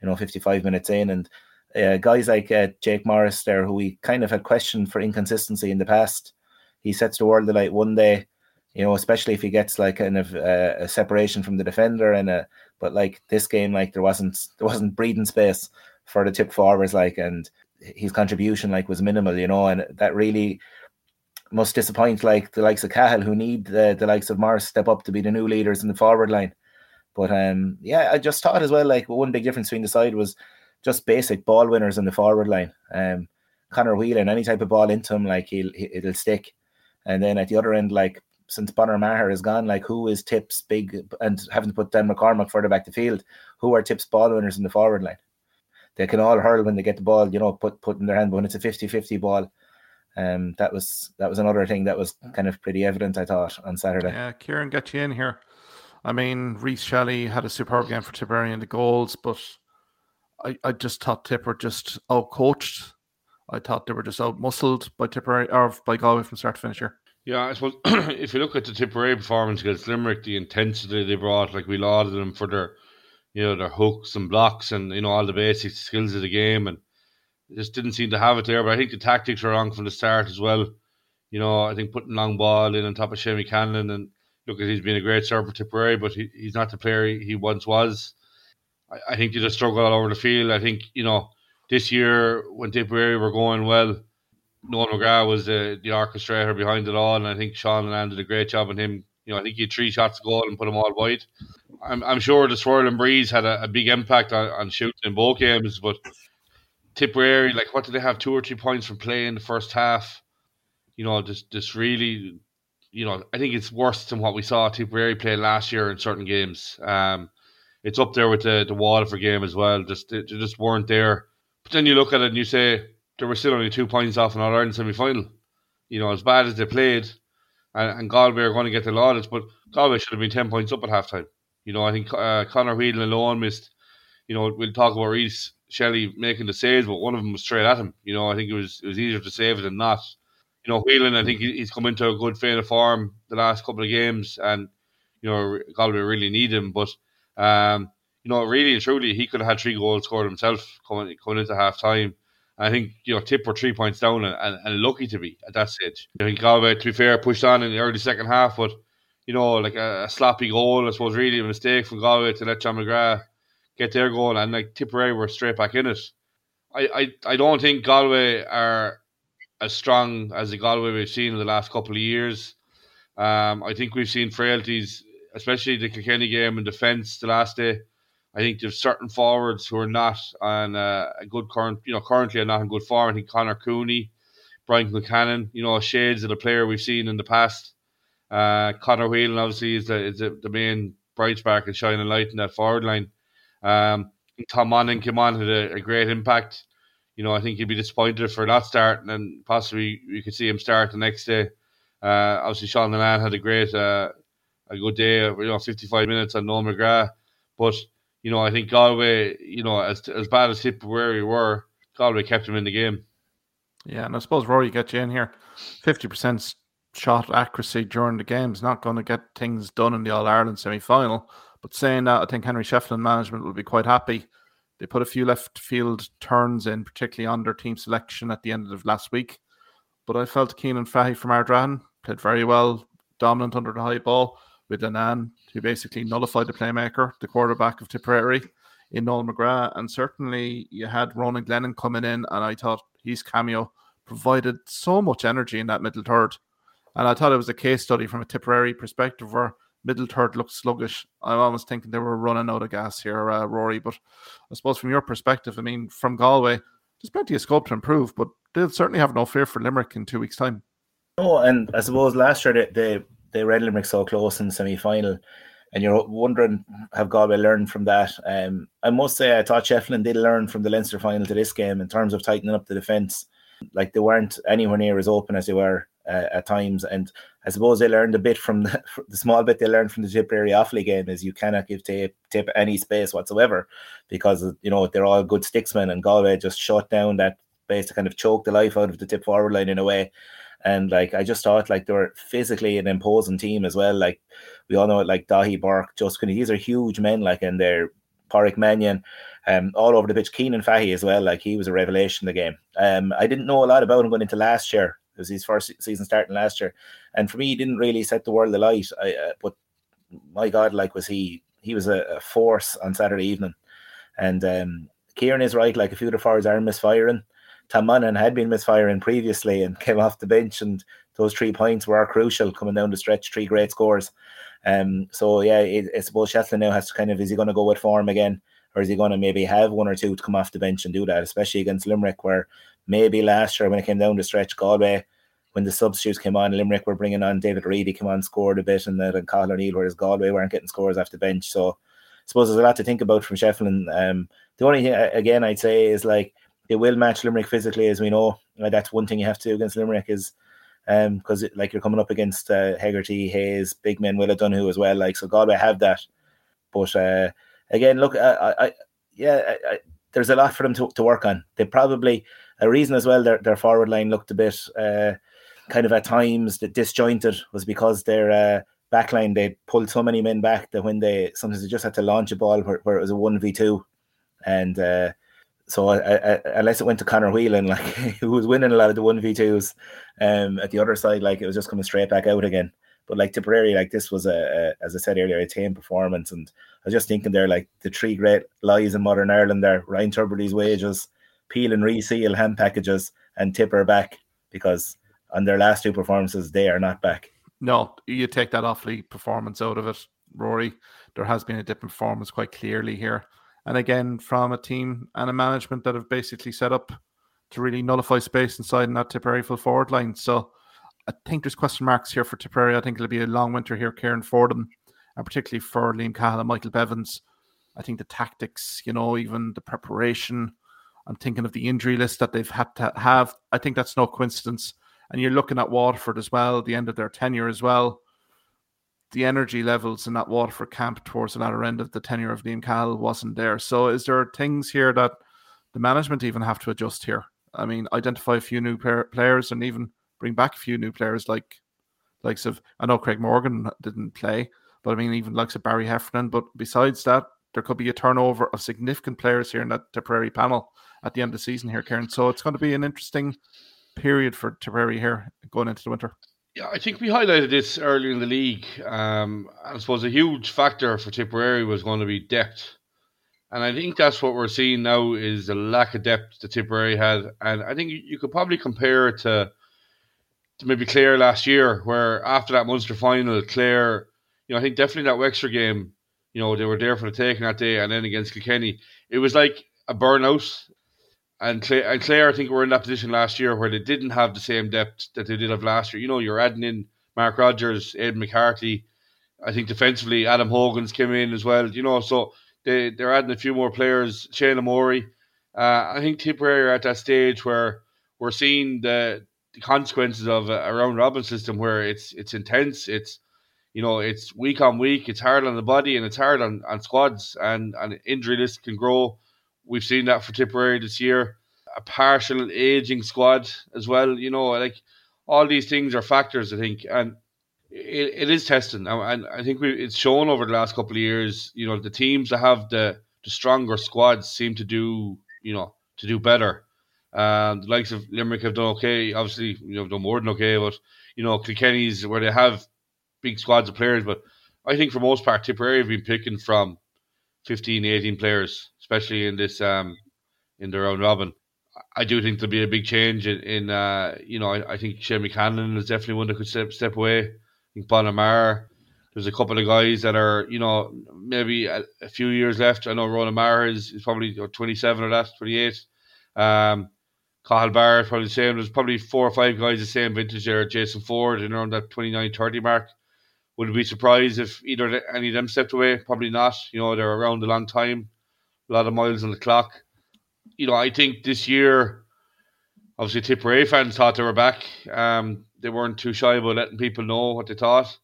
you know, fifty-five minutes in. And uh, guys like uh, Jake Morris there, who we kind of had questioned for inconsistency in the past, he sets the world alight one day, you know, especially if he gets like kind of uh, a separation from the defender. And a, but like this game, like there wasn't there wasn't breathing space for the Tip forwards, like, and his contribution like was minimal, you know, and that really must disappoint like the likes of Cahill, who need the, the likes of Morris step up to be the new leaders in the forward line. But um, yeah, I just thought as well, like one big difference between the side was just basic ball winners in the forward line. Um, Conor Whelan, any type of ball into him, like he'll it'll stick. And then at the other end, like since Bonner Maher is gone, like who is Tip's big, and having to put Dan McCormack further back to field, who are Tip's ball winners in the forward line? They can all hurl when they get the ball, you know, put, put in their hand, but when it's a fifty-fifty ball, um, that was that was another thing that was kind of pretty evident, I thought, on Saturday. Yeah, Kieran, get you in here. I mean, Reece Shelley had a superb game for Tipperary in the goals, but I, I just thought Tip were just out-coached. I thought they were just out-muscled by Tipperary, or by Galway from start to finish here. Yeah, I suppose if you look at the Tipperary performance against Limerick, the intensity they brought, like we lauded them for their, you know, their hooks and blocks and, you know, all the basic skills of the game, and just didn't seem to have it there. But I think the tactics were wrong from the start as well. You know, I think putting long ball in on top of Shane O'Donnell, and look, he's been a great server for Tipperary, but he, he's not the player he, he once was. I, I think they just struggled all over the field. I think, you know, this year when Tipperary were going well, Noel McGrath was the, the orchestrator behind it all, and I think Sean Land did a great job on him. You know, I think he had three shots to goal and put them all wide. I'm I'm sure the swirling breeze had a, a big impact on, on shooting in both games, but Tipperary, like, what did they have? Two or three points from play in the first half. You know, just, just really, you know, I think it's worse than what we saw Tipperary play last year in certain games. Um, it's up there with the, the Waterford game as well. Just they, they just weren't there. But then you look at it and you say, there were still only two points off an All Ireland semi-final. You know, as bad as they played, and, and Galway are going to get the laudits, but Galway should have been ten points up at halftime. You know, I think uh, Conor Whelan alone missed, you know, we'll talk about Reece Shelley making the saves, but one of them was straight at him. You know, I think it was it was easier to save it than not. You know, Whelan, I think he's come into a good vein of form the last couple of games, and, you know, Galway really need him. But, um, you know, really and truly, he could have had three goals scored himself coming, coming into half-time. I think, you know, Tip were three points down and, and, and lucky to be at that stage. I think Galway, to be fair, pushed on in the early second half, but, you know, like a, a sloppy goal, I suppose, really a mistake from Galway to let John McGrath get their goal, and like Tipperary were straight back in it. I, I, I don't think Galway are as strong as the Galway we've seen in the last couple of years. Um, I think we've seen frailties, especially the Kilkenny game in defence the last day. I think there's certain forwards who are not on uh, a good current, you know, currently are not in good form. I think Connor Cooney, Brian Buchanan, you know, shades of the player we've seen in the past. Uh, Conor Whelan obviously is the is the, the main bright spark and shining light in that forward line. Um, Tom Monaghan came on had a, a great impact. You know, I think he'd be disappointed for not starting, and possibly you could see him start the next day. Uh, obviously Sean Lannan had a great, uh, a good day, you know, fifty-five minutes on Noel McGrath, but. You know, I think Galway, you know, as as bad as Tipperary were, Galway kept him in the game. Yeah, and I suppose, Rory, get you in here. fifty percent shot accuracy during the game is not going to get things done in the All-Ireland semi-final. But saying that, I think Henry Shefflin management will be quite happy. They put a few left field turns in, particularly on their team selection at the end of last week. But I felt Keenan Fahy from Ardrahan played very well, dominant under the high ball, with Lannan, who basically nullified the playmaker, the quarterback of Tipperary, in Noel McGrath. And certainly you had Ronan Glennon coming in, and I thought his cameo provided so much energy in that middle third. And I thought it was a case study from a Tipperary perspective where middle third looked sluggish. I'm almost thinking they were running out of gas here, uh, Rory. But I suppose from your perspective, I mean, from Galway, there's plenty of scope to improve, but they'll certainly have no fear for Limerick in two weeks' time. No, and I suppose last year they they, they read Limerick so close in the semi-final, and you're wondering, have Galway learned from that? Um, I must say I thought Shefflin did learn from the Leinster final to this game in terms of tightening up the defence. Like, they weren't anywhere near as open as they were uh, at times, and I suppose they learned a bit from the, the small bit they learned from the Tipperary Offaly game is you cannot give Tip, tip any space whatsoever, because, you know, they're all good sticksmen, and Galway just shot down that space to kind of choke the life out of the Tip forward line in a way. And, like, I just thought, like, they were physically an imposing team as well. Like, we all know it, like, Dahi, Burke, Just Coney, these are huge men, like, and they're Pádraig Mannion, um, all over the pitch. Keenan Fahy as well, like, he was a revelation in the game. Um, I didn't know a lot about him going into last year. It was his first season starting last year. And for me, he didn't really set the world alight. I, uh, but, my God, like, was he, he was a, a force on Saturday evening. And um, Kieran is right, like, a few of the forwards are misfiring. Tom Monahan had been misfiring previously and came off the bench, and those three points were crucial coming down the stretch, three great scores. Um, so, yeah, it, I suppose Shefflin now has to kind of, is he going to go with form again, or is he going to maybe have one or two to come off the bench and do that, especially against Limerick, where maybe last year when it came down the stretch, Galway, when the substitutes came on, Limerick were bringing on David Reedy, came on, scored a bit, and then Colin O'Neill, whereas Galway weren't getting scores off the bench. So, I suppose there's a lot to think about from Shefflin. Um, the only thing, again, I'd say is, like, they will match Limerick physically, as we know. Like, that's one thing you have to do against Limerick is, um, because like you're coming up against uh, Hegarty, Hayes, big men, Micheál Donoghue as well. Like, so Galway have that. But uh, again, look, I, I yeah, I, I, there's a lot for them to, to work on. They probably a reason as well their their forward line looked a bit uh, kind of at times disjointed was because their uh, back line, they pulled so many men back that when they sometimes they just had to launch a ball where, where it was a one v two, and. Uh, So I, I, unless it went to Conor Whelan, like, who was winning a lot of the one v twos um, at the other side, like, it was just coming straight back out again. But like Tipperary, like, this was, a, a as I said earlier, a tame performance. And I was just thinking there, like, the three great lies in modern Ireland there, Ryan Turberty's wages, peel and reseal hand packages, and Tipper back, because on their last two performances, they are not back. No, you take that Offaly performance out of it, Rory. There has been a dip in performance quite clearly here. And again, from a team and a management that have basically set up to really nullify space inside and that Tipperary full forward line. So I think there's question marks here for Tipperary. I think it'll be a long winter here, Kieran, for them, and particularly for Liam Cahill and Michael Bevins. I think the tactics, you know, even the preparation, I'm thinking of the injury list that they've had to have. I think that's no coincidence. And you're looking at Waterford as well, the end of their tenure as well. The energy levels in that Waterford camp towards the latter end of the tenure of Liam Cahill wasn't there. So is there things here that the management even have to adjust here? I mean, identify a few new players and even bring back a few new players like likes of, I know Craig Morgan didn't play, but I mean, even likes of Barry Heffernan. But besides that, there could be a turnover of significant players here in that Tipperary panel at the end of the season here, Kieran. So it's going to be an interesting period for Tipperary here going into the winter. Yeah, I think we highlighted this earlier in the league. Um, I suppose a huge factor for Tipperary was going to be depth. And I think that's what we're seeing now is the lack of depth that Tipperary had. And I think you could probably compare it to, to maybe Clare last year, where after that Munster final, Clare, you know, I think definitely that Wexford game, you know, they were there for the taking that day, and then against Kilkenny, it was like a burnout. And Clare, and Clare, I think, were in that position last year where they didn't have the same depth that they did have last year. You know, you're adding in Mark Rodgers, Aidan McCarthy. I think defensively, Adam Hogan's came in as well. You know, so they, they're adding a few more players, Shane O'Morey. Uh, I think Tipperary are at that stage where we're seeing the, the consequences of a, a round-robin system where it's it's intense. It's, you know, it's week on week. It's hard on the body and it's hard on, on squads, and an injury list can grow. We've seen that for Tipperary this year. A partial ageing squad as well. You know, like, all these things are factors, I think. And it, it is testing. And I think we, it's shown over the last couple of years, you know, the teams that have the, the stronger squads seem to do, you know, to do better. Um, the likes of Limerick have done okay. Obviously, you know, have done more than okay. But, you know, Kilkenny's where they have big squads of players. But I think for most part, Tipperary have been picking from fifteen, eighteen players, especially in this, um, in the round robin. I do think there'll be a big change in, in uh, you know, I, I think Shane McCanlon is definitely one that could step step away. I think Bonamar, there's a couple of guys that are, you know, maybe a, a few years left. I know Ronan Maher is, is probably twenty-seven or that, twenty-eight. Um, Cahill Barr, probably the same. There's probably four or five guys the same vintage there. Jason Ford, in around that twenty-nine thirty mark. Would be surprised if either any of them stepped away. Probably not. You know, they're around a long time. A lot of miles on the clock. You know, I think this year, obviously Tipperary fans thought they were back. Um, they weren't too shy about letting people know what they thought.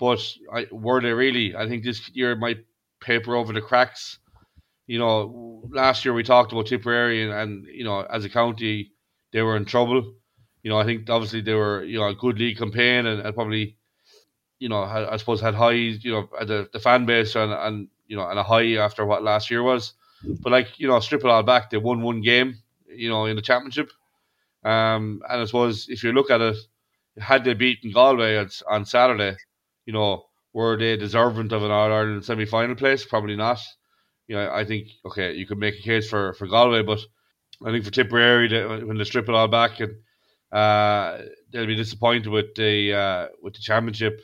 But I, were they really? I think this year might paper over the cracks. You know, last year we talked about Tipperary and, and, you know, as a county, they were in trouble. You know, I think obviously they were, you know, a good league campaign and, and probably, you know, I, I suppose had highs, you know, the, the fan base and, and, you know, and a high after what last year was. But, like, you know, strip it all back, they won one game, you know, in the championship. Um, and I suppose if you look at it, had they beaten Galway on, on Saturday, you know, were they deserving of an All Ireland semi final place? Probably not. You know, I think, okay, you could make a case for, for Galway, but I think for Tipperary, they, when they strip it all back, and uh, they'll be disappointed with the uh, with the championship.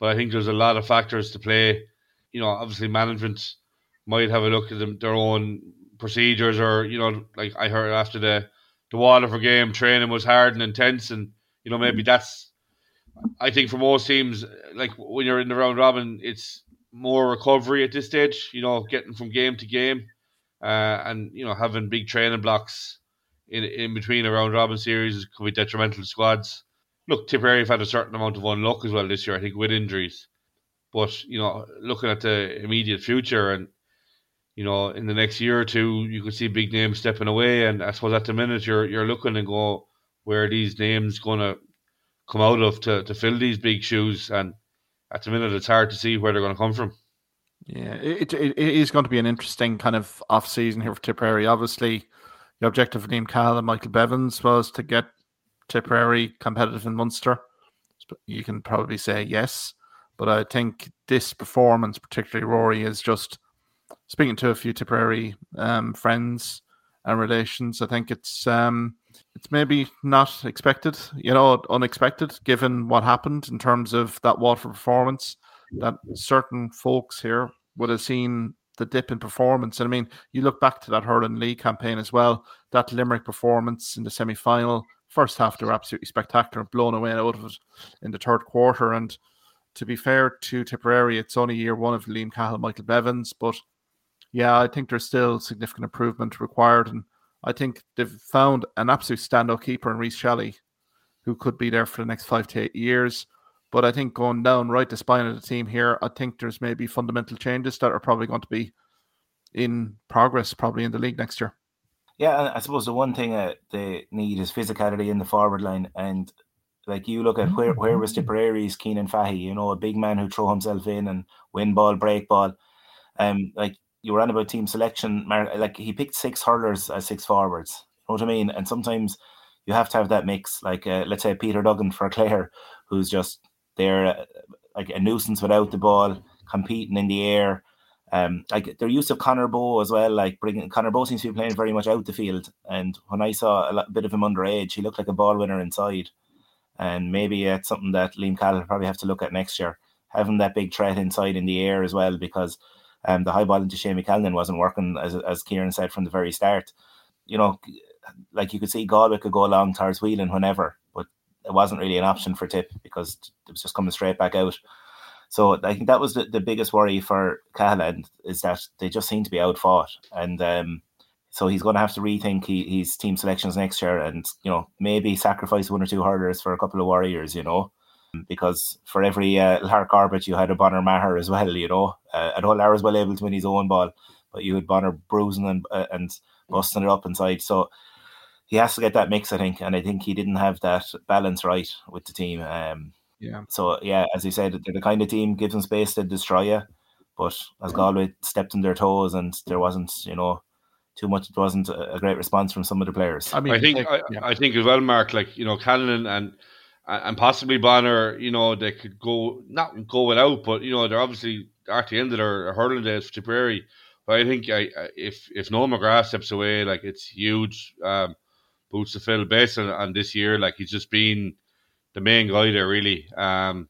But I think there's a lot of factors to play. You know, obviously management might have a look at them, their own procedures, or, you know, like I heard after the, the Waterford game, training was hard and intense, and, you know, maybe that's, I think for most teams, like when you're in the round robin, it's more recovery at this stage, you know, getting from game to game, uh, and, you know, having big training blocks in in between a round robin series could be detrimental to squads. Look, Tipperary have had a certain amount of unluck as well this year, I think, with injuries. But, you know, looking at the immediate future and, you know, in the next year or two, you could see big names stepping away. And I suppose at the minute you're you're looking and go, where are these names going to come out of to, to fill these big shoes? And at the minute it's hard to see where they're going to come from. Yeah, it it, it is going to be an interesting kind of off-season here for Tipperary. Obviously, the objective for Liam Cahill and Michael Bevins was to get Tipperary competitive in Munster. You can probably say yes, but I think this performance, particularly Rory, is just, speaking to a few Tipperary um, friends and relations, I think it's um, it's maybe not expected, you know, unexpected, given what happened in terms of that Waterford performance, that certain folks here would have seen the dip in performance. And I mean, you look back to that Hurling League campaign as well, that Limerick performance in the semi-final. First half, they were absolutely spectacular, blown away out of it in the third quarter. And to be fair to Tipperary, it's only year one of Liam Cahill, Michael Bevins. But yeah, I think there's still significant improvement required. And I think they've found an absolute standout keeper in Reece Shelley, who could be there for the next five to eight years. But I think going down right the spine of the team here, I think there's maybe fundamental changes that are probably going to be in progress, probably in the league next year. Yeah, and I suppose the one thing that they need is physicality in the forward line. And like you look at where, where was Tipperary's Keenan Fahy, you know, a big man who threw himself in and win ball, break ball. Um, like you were on about team selection, Mark, like he picked six hurlers as six forwards. You know what I mean? And sometimes you have to have that mix. Like uh, let's say Peter Duggan for Clare, who's just there uh, like a nuisance without the ball, competing in the air. Um, like their use of Conor Bowe as well, like bringing Conor Bowe seems to be playing very much out the field. And when I saw a lot, bit of him underage, he looked like a ball winner inside. And maybe that's something that Liam Cahill will probably have to look at next year, having that big threat inside in the air as well, because um, the high ball into Shane McCallan wasn't working, as as Kieran said from the very start. You know, like you could see Galway could go along towards Whelan whenever, but it wasn't really an option for Tip because it was just coming straight back out. So I think that was the, the biggest worry for Cahill, is that they just seem to be outfought. And um, so he's going to have to rethink he, his team selections next year and, you know, maybe sacrifice one or two hurlers for a couple of warriors, you know, because for every uh, Lark Orbit, you had a Bonner Maher as well, you know. Uh, and O'Lara was well able to win his own ball, but you had Bonner bruising and, uh, and busting it up inside. So he has to get that mix, I think. And I think he didn't have that balance right with the team. Um Yeah. So, yeah, as you said, they're the kind of team gives them space to destroy you. But as Galway stepped on their toes and there wasn't, you know, too much, it wasn't a great response from some of the players. I mean, I think, I, yeah. I think as well, Mark, like, you know, Callan and and possibly Bonner, you know, they could go, not go without, but, you know, they're obviously at the end of their hurling days for Tipperary. But I think I, if, if Noel McGrath steps away, like, it's huge um, boots to fill based on, on this year. Like, he's just been the main guy there, really, um,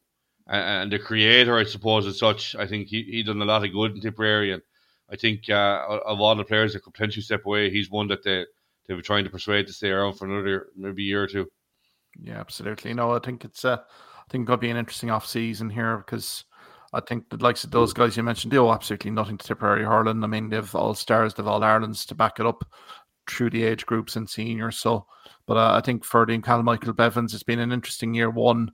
and, and the creator, I suppose, as such. I think he he done a lot of good in Tipperary, and I think uh, of all the players that could potentially step away, he's one that they they were trying to persuade to stay around for another maybe a year or two. Yeah, absolutely. No, I think it's uh, I think it'll be an interesting off season here, because I think the likes of those guys you mentioned, they owe absolutely nothing to Tipperary hurling. I mean, they've all stars, they've all Irelands to back it up through the age groups and seniors. So, but uh, I think for the Cal-Michael Bevins, it's been an interesting year one,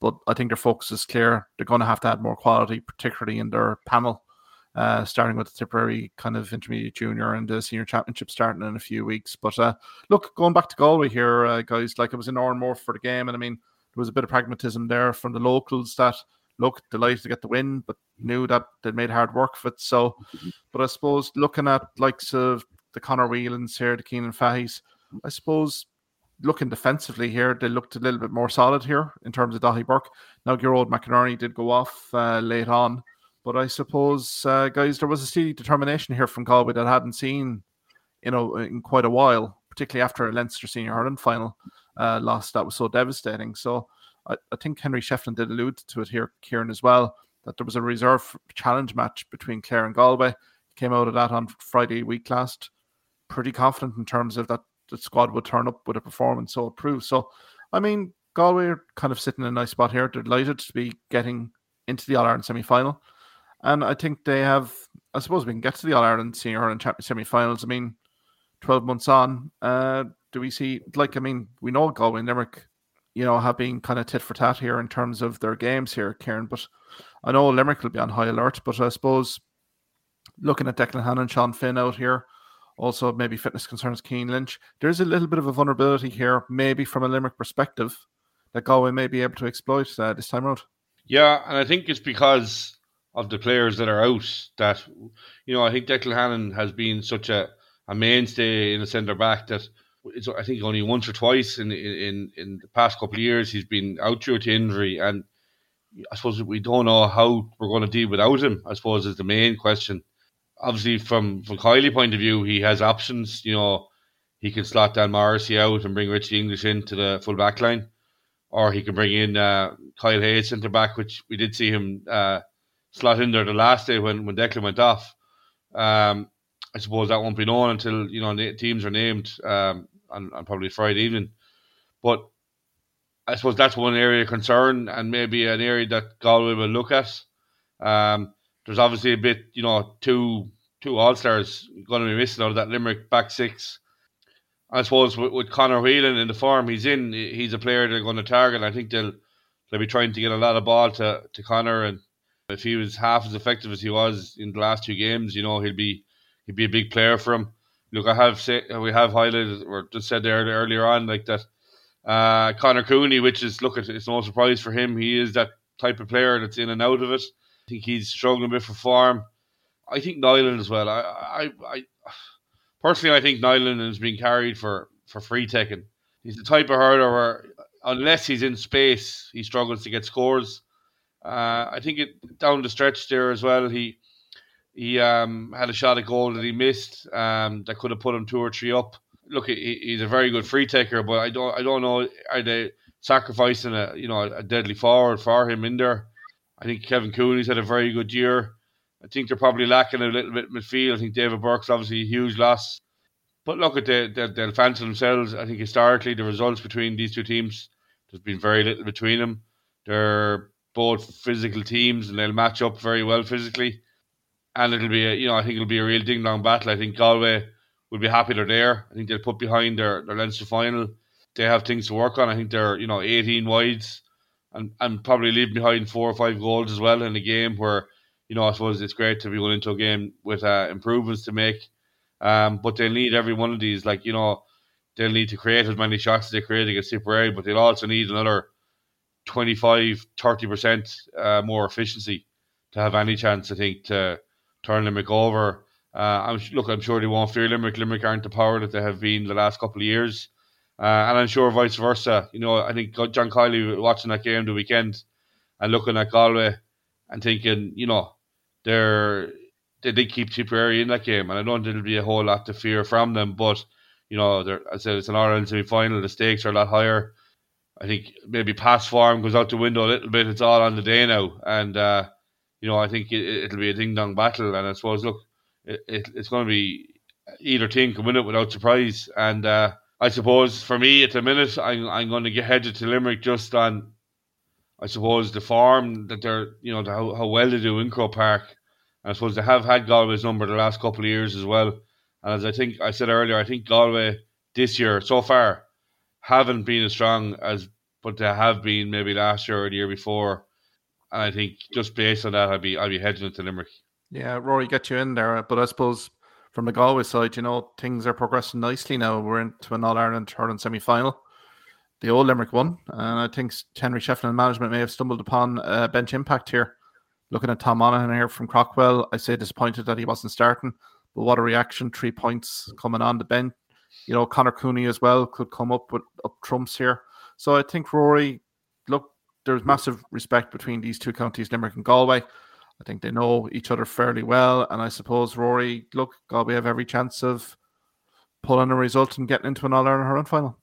but I think their focus is clear. They're going to have to add more quality, particularly in their panel, uh, starting with the Tipperary kind of intermediate junior and the senior championship starting in a few weeks. But uh, look, going back to Galway here, uh, guys, like I was in Oranmore for the game, and I mean, there was a bit of pragmatism there from the locals that, look, delighted to get the win, but knew that they made hard work of it. So, but I suppose looking at likes of the Conor Whelans here, the Keenan Fahys, I suppose looking defensively here, they looked a little bit more solid here in terms of Dahi Burke. Now, your old McInerney did go off uh, late on, but I suppose, uh, guys, there was a steady determination here from Galway that I hadn't seen, you know, in quite a while, particularly after a Leinster Senior Hurling final uh, loss that was so devastating. So, I, I think Henry Shefflin did allude to it here, Kieran, as well, that there was a reserve challenge match between Clare and Galway. Came out of that on Friday week last, pretty confident in terms of that the squad would turn up with a performance, so it proved. So, I mean, Galway are kind of sitting in a nice spot here. They're delighted to be getting into the All-Ireland semi-final. And I think they have, I suppose we can get to the All-Ireland Senior and Champion semi-finals. I mean, twelve months on, uh, do we see, like, I mean, we know Galway and Limerick, you know, have been kind of tit for tat here in terms of their games here, Kieran. But I know Limerick will be on high alert. But I suppose looking at Declan Hannon and Sean Finn out here, also maybe fitness concerns Keane Lynch, there's a little bit of a vulnerability here, maybe from a Limerick perspective, that Galway may be able to exploit uh, this time around. Yeah, and I think it's because of the players that are out that, you know, I think Declan Hannon has been such a, a mainstay in the centre back that it's, I think only once or twice in, in in the past couple of years he's been out due to injury, and I suppose we don't know how we're going to deal without him, I suppose, is the main question. Obviously, from, from Kiley's point of view, he has options. You know, he can slot Dan Morrissey out and bring Richie English into the full back line, or he can bring in uh, Kyle Hayes centre back, which we did see him uh, slot in there the last day when, when Declan went off. Um, I suppose that won't be known until, you know, teams are named um, on, on probably Friday evening. But I suppose that's one area of concern, and maybe an area that Galway will look at. Um, there's obviously a bit, you know, two two All-Stars going to be missing out of that Limerick back six. I suppose with, with Conor Whelan in the form he's in, he's a player they're going to target. I think they'll they'll be trying to get a lot of ball to, to Conor, and if he was half as effective as he was in the last two games, you know, he'll be... he'd be a big player for him. Look, I have say, we have highlighted or just said there earlier on, like that uh, Conor Cooney, which is, look, it's no surprise for him. He is that type of player that's in and out of it. I think he's struggling a bit for form. I think Nyland as well. I, I, I personally, I think Nyland is being carried for for free taking. He's the type of hurler where unless he's in space, he struggles to get scores. Uh, I think it down the stretch there as well. He. He um, had a shot at goal that he missed um, that could have put him two or three up. Look, he, he's a very good free taker, but I don't, I don't know, are they sacrificing a, you know, a deadly forward for him in there? I think Kevin Cooney's had a very good year. I think they're probably lacking a little bit midfield. I think David Burke's obviously a huge loss. But look, at they, they, they'll fancy themselves. I think historically the results between these two teams, there's been very little between them. They're both physical teams and they'll match up very well physically. And it'll be, a, you know, I think it'll be a real ding-dong battle. I think Galway will be happy they're there. I think they'll put behind their, their Leinster final. They have things to work on. I think they're, you know, eighteen wides and, and probably leave behind four or five goals as well in a game where, you know, I suppose it's great to be going into a game with uh, improvements to make. Um, but they'll need every one of these. Like, you know, they'll need to create as many shots as they create against Tipperary, but they'll also need another twenty-five, thirty percent uh, more efficiency to have any chance, I think, to turn Limerick over. Uh, I'm, look, I'm sure they won't fear Limerick. Limerick aren't the power that they have been the last couple of years. Uh, and I'm sure vice versa. You know, I think John Kiley watching that game the weekend and looking at Galway and thinking, you know, they're, they did keep Tipperary in that game. And I don't think there'll be a whole lot to fear from them. But, you know, as I said, it's an All-Ireland semi-final. The stakes are a lot higher. I think maybe pass form goes out the window a little bit. It's all on the day now. And, uh, You know, I think it, it'll be a ding-dong battle, and I suppose, look, it, it, it's going to be either team can win it without surprise. And uh, I suppose for me at the minute, I'm, I'm going to get headed to Limerick just on, I suppose, the form that they're, you know, the, how, how well they do in Croke Park. And I suppose they have had Galway's number the last couple of years as well. And as I think I said earlier, I think Galway this year so far haven't been as strong as but they have been maybe last year or the year before. And I think just based on that, I'd be I'd be heading into Limerick. Yeah, Rory, get you in there. But I suppose from the Galway side, you know, things are progressing nicely now. We're into an All Ireland hurling semi-final. The old Limerick won, and I think Henry Shefflin management may have stumbled upon a bench impact here. Looking at Tom Monaghan here from Crockwell, I say disappointed that he wasn't starting. But what a reaction, three points coming on the bench. You know, Conor Cooney as well could come up with up trumps here. So I think, Rory, look, there's massive respect between these two counties, Limerick and Galway. I think they know each other fairly well. And I suppose, Rory, look, Galway have every chance of pulling a result and getting into an All-Ireland hurling final.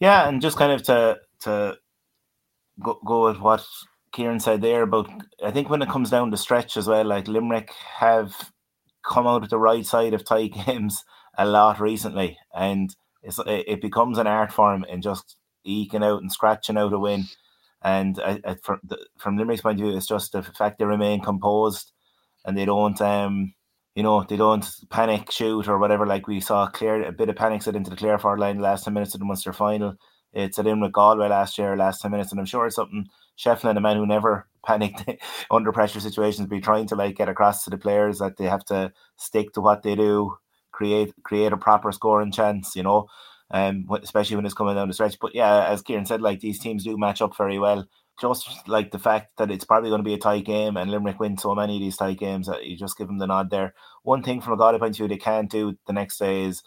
Yeah, and just kind of to to go, go with what Kieran said there about, I think when it comes down to stretch as well, like Limerick have come out at the right side of tie games a lot recently, and it's, it becomes an art form in just eking out and scratching out a win. And I, I, from, the, from Limerick's point of view, it's just the fact they remain composed and they don't, um, you know, they don't panic shoot or whatever. Like we saw Clare, a bit of panic set into the Clare forward line the last ten minutes of the Munster final. It's at in with Galway last year, last ten minutes, and I'm sure it's something Shefflin, a man who never panicked under pressure situations, be trying to like get across to the players that they have to stick to what they do, create create a proper scoring chance, you know, um, especially when it's coming down the stretch. But yeah, as Kieran said, like these teams do match up very well. Just like the fact that it's probably going to be a tight game, and Limerick win so many of these tight games that you just give them the nod there. One thing from a Galway point of view they can't do the next day is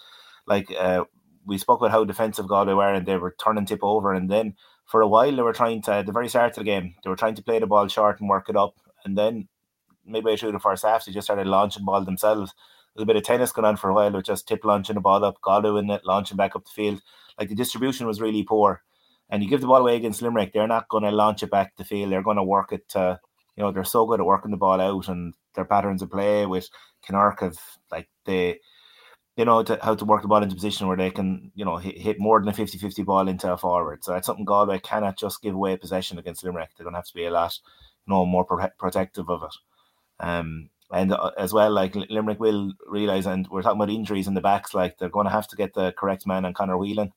like. Uh, We spoke about how defensive Galway were, and they were turning tip over. And then for a while, they were trying to, at the very start of the game, they were trying to play the ball short and work it up. And then midway through the first half, they just started launching ball themselves. There was a bit of tennis going on for a while with just tip launching the ball up, Galway winning it, launching back up the field. Like the distribution was really poor. And you give the ball away against Limerick, they're not going to launch it back the field. They're going to work it. Uh, you know, they're so good at working the ball out, and their patterns of play with Kinark have, like, they. You know, to, how to work the ball into position where they can, you know, hit, hit more than a fifty-fifty ball into a forward. So that's something Galway cannot just give away possession against Limerick. They're going to have to be a lot, you know, more pro- protective of it. Um, and uh, as well, like Limerick will realise, and we're talking about injuries in the backs, like they're going to have to get the correct man on Conor Whelan.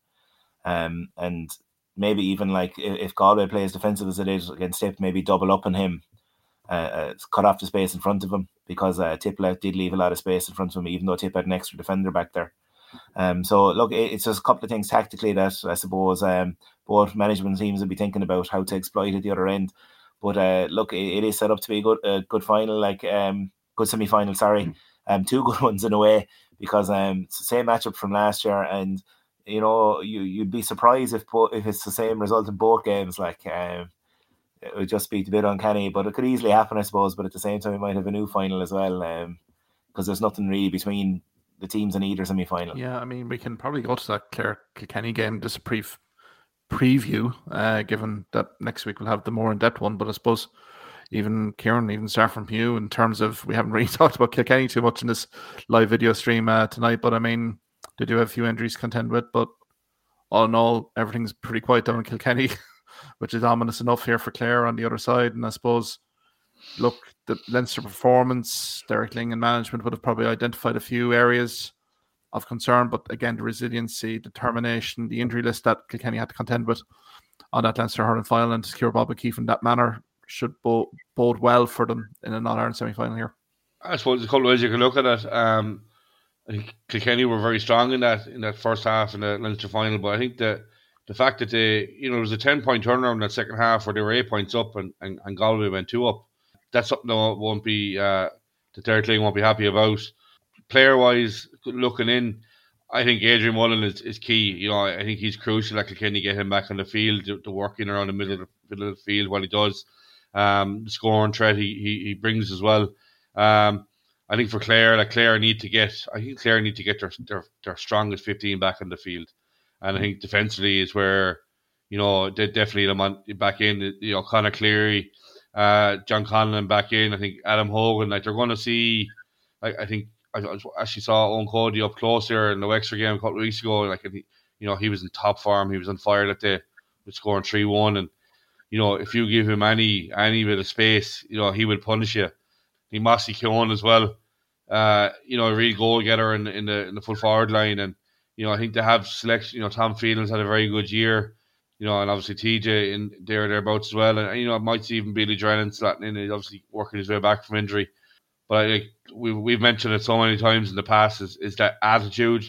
Um, and maybe even like if, if Galway plays defensive as it is against Tip, maybe double up on him. Uh, uh, cut off the space in front of him, because uh, Tip did leave a lot of space in front of him, even though Tip had an extra defender back there. Um, so look, it, it's just a couple of things tactically that I suppose um, both management teams will be thinking about how to exploit at the other end. But uh, look, it, it is set up to be a good, a good final, like um, good semi-final. Sorry, um, two good ones in a way, because um, it's the same matchup from last year, and you know you you'd be surprised if bo- if it's the same result in both games, like. Um, It would just be a bit uncanny, but it could easily happen, I suppose. But at the same time, we might have a new final as well, because um, there's nothing really between the teams in either semi-final. Yeah, I mean, we can probably go to that Clare Kilkenny game, just a brief preview, uh, given that next week we'll have the more in-depth one. But I suppose even Kieran, even start from you in terms of, we haven't really talked about Kilkenny too much in this live video stream uh, tonight. But I mean, they do have a few injuries to contend with, but all in all, everything's pretty quiet down in Kilkenny. Which is ominous enough here for Clare on the other side. And I suppose, look, the Leinster performance, Derek Ling and management would have probably identified a few areas of concern. But again, the resiliency, determination, the injury list that Kilkenny had to contend with on that Leinster hurling final and secure Bob O'Keefe in that manner should bo- bode well for them in an All-Ireland semi-final here. I suppose there's a couple of ways you can look at it. Um, I think Kilkenny were very strong in that in that first half in the Leinster final, but I think that the fact that they, you know, there was a ten-point turnaround in that second half where they were eight points up and, and, and Galway went two up. That's something that won't be, uh, that Derek Ling won't be happy about. Player-wise, looking in, I think Adrian Mullen is, is key. You know, I think he's crucial. Like, can you get him back on the field, to, to work in around the middle of the, middle of the field while he does. Um, the scoring threat he, he, he brings as well. Um, I think for Clare, like Clare need to get, I think Clare need to get their, their, their strongest fifteen back on the field. And I think defensively is where, you know, they definitely them on, back in. You know, Conor Cleary, uh, John Conlon back in. I think Adam Hogan. Like they're going to see, like I think I, I actually saw Owen Cody up close there in the Wexford game a couple of weeks ago. Like, and he, you know, he was in top form. He was on fire that day, with scoring three one. And, you know, if you give him any any bit of space, you know, he would punish you. He Mossy Keown as well. Uh, you know, a real goal getter in, in the in the full forward line. And, you know, I think they have selection. You know, Tom Phelan's had a very good year. You know, and obviously T J in there thereabouts as well. And, you know, it might even be Billy Drennan slotting in. He's obviously working his way back from injury. But like we've, we've mentioned it so many times in the past, is, is that attitude,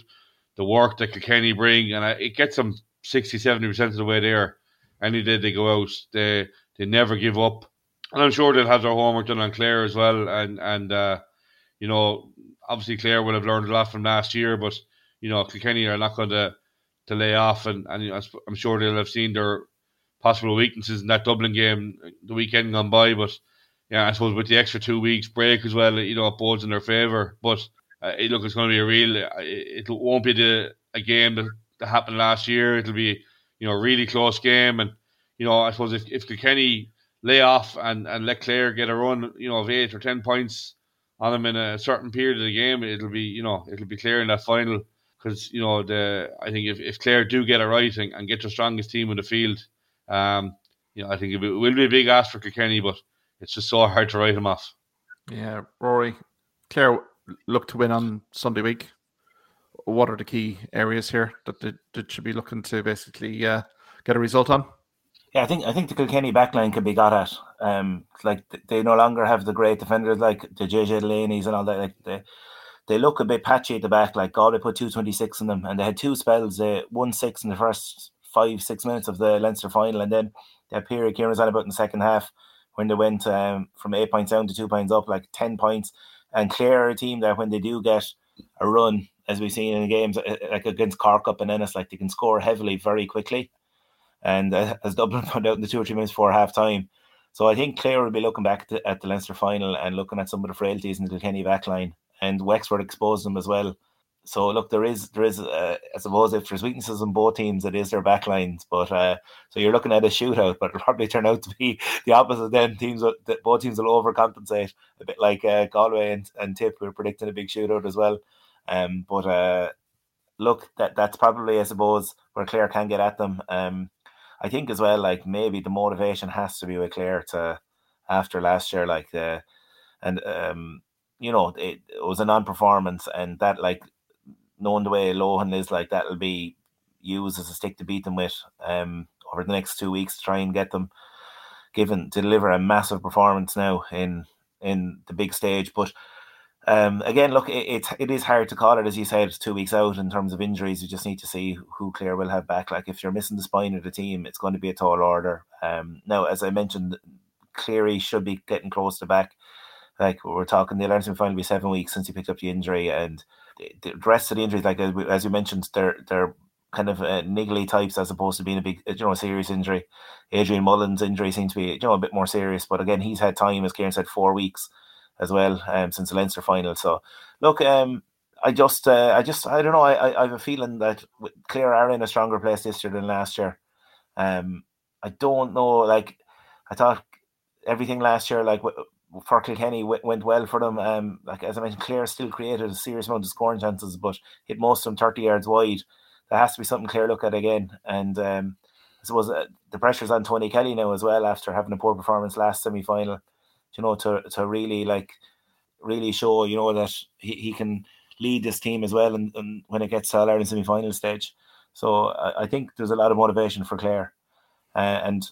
the work that Kilkenny bring, and it gets them sixty to seventy percent of the way there. Any day they go out, they they never give up. And I'm sure they'll have their homework done on Clare as well. And, and uh, you know, obviously Clare would have learned a lot from last year, but, you know, Kilkenny are not going to to lay off, and, and you know, I'm sure they'll have seen their possible weaknesses in that Dublin game the weekend gone by. But yeah, I suppose with the extra two weeks break as well, you know, it bodes in their favour. But uh, it, look, it's going to be a real. It, it won't be the a game that, that happened last year. It'll be, you know, a really close game, and you know, I suppose if if Kilkenny lay off and, and let Clare get a run, you know, of eight or ten points on them in a certain period of the game, it'll be, you know, it'll be Clare in that final. Because, you know, the I think if, if Clare do get it right and, and get their strongest team in the field, um, you know, I think it will be a big ask for Kilkenny, but it's just so hard to write them off. Yeah, Rory, Clare look to win on Sunday week. What are the key areas here that they, that should be looking to basically uh, get a result on? Yeah, I think I think the Kilkenny backline can be got at. Um, like they no longer have the great defenders like the J J Delaney's and all that. Like they. They look a bit patchy at the back. Like Galway put two twenty-six in them, and they had two spells. They uh, won six in the first five, six minutes of the Leinster final, and then that period Kieran was on about in the second half when they went um, from eight points down to two points up, like ten points. And Clare are a team that when they do get a run, as we've seen in the games, like against Cork up and Ennis, like they can score heavily very quickly. And uh, as Dublin found out in the two or three minutes before half time. So I think Clare will be looking back to, at the Leinster final and looking at some of the frailties in the Kilkenny backline. And Wexford exposed them as well. So look, there is, there is, uh, I suppose, if there's weaknesses in both teams, it is their backlines. But uh, so you're looking at a shootout, but it'll probably turn out to be the opposite. Then teams, will, both teams will overcompensate a bit, like uh, Galway and, and Tip. We're predicting a big shootout as well. Um, but uh, look, that that's probably, I suppose, where Clare can get at them. Um, I think as well, like maybe the motivation has to be with Clare to after last year, like the and um. You know, it, it was a non-performance, and that, like, knowing the way Lohan is, like, that'll be used as a stick to beat them with um, over the next two weeks to try and get them given to deliver a massive performance now in in the big stage. But um, again, look, it, it it is hard to call it, as you said, two weeks out in terms of injuries. You just need to see who Clare will have back. Like, if you're missing the spine of the team, it's going to be a tall order. Um, now, as I mentioned, Cleary should be getting close to back. Like we're talking, the Ireland final will be seven weeks since he picked up the injury, and the rest of the injuries, like as you mentioned, they're they're kind of uh, niggly types as opposed to being a big, you know, serious injury. Adrian Mullen's injury seems to be, you know, a bit more serious, but again, he's had time, as Kieran said, four weeks as well um, since the Leinster final. So look, um, I just, uh, I just, I don't know, I, I, I have a feeling that Clare are in a stronger place this year than last year. Um, I don't know, like I thought everything last year, like. W- For Kilkenny went well for them. Um, like as I mentioned, Clare still created a serious amount of scoring chances, but hit most of them thirty yards wide. That has to be something Clare look at again. And um, I suppose uh, the pressure's on Tony Kelly now as well after having a poor performance last semi final. You know, to to really like really show, you know, that he, he can lead this team as well. And, and when it gets to the Ireland semi final stage, so I, I think there's a lot of motivation for Clare. Uh, and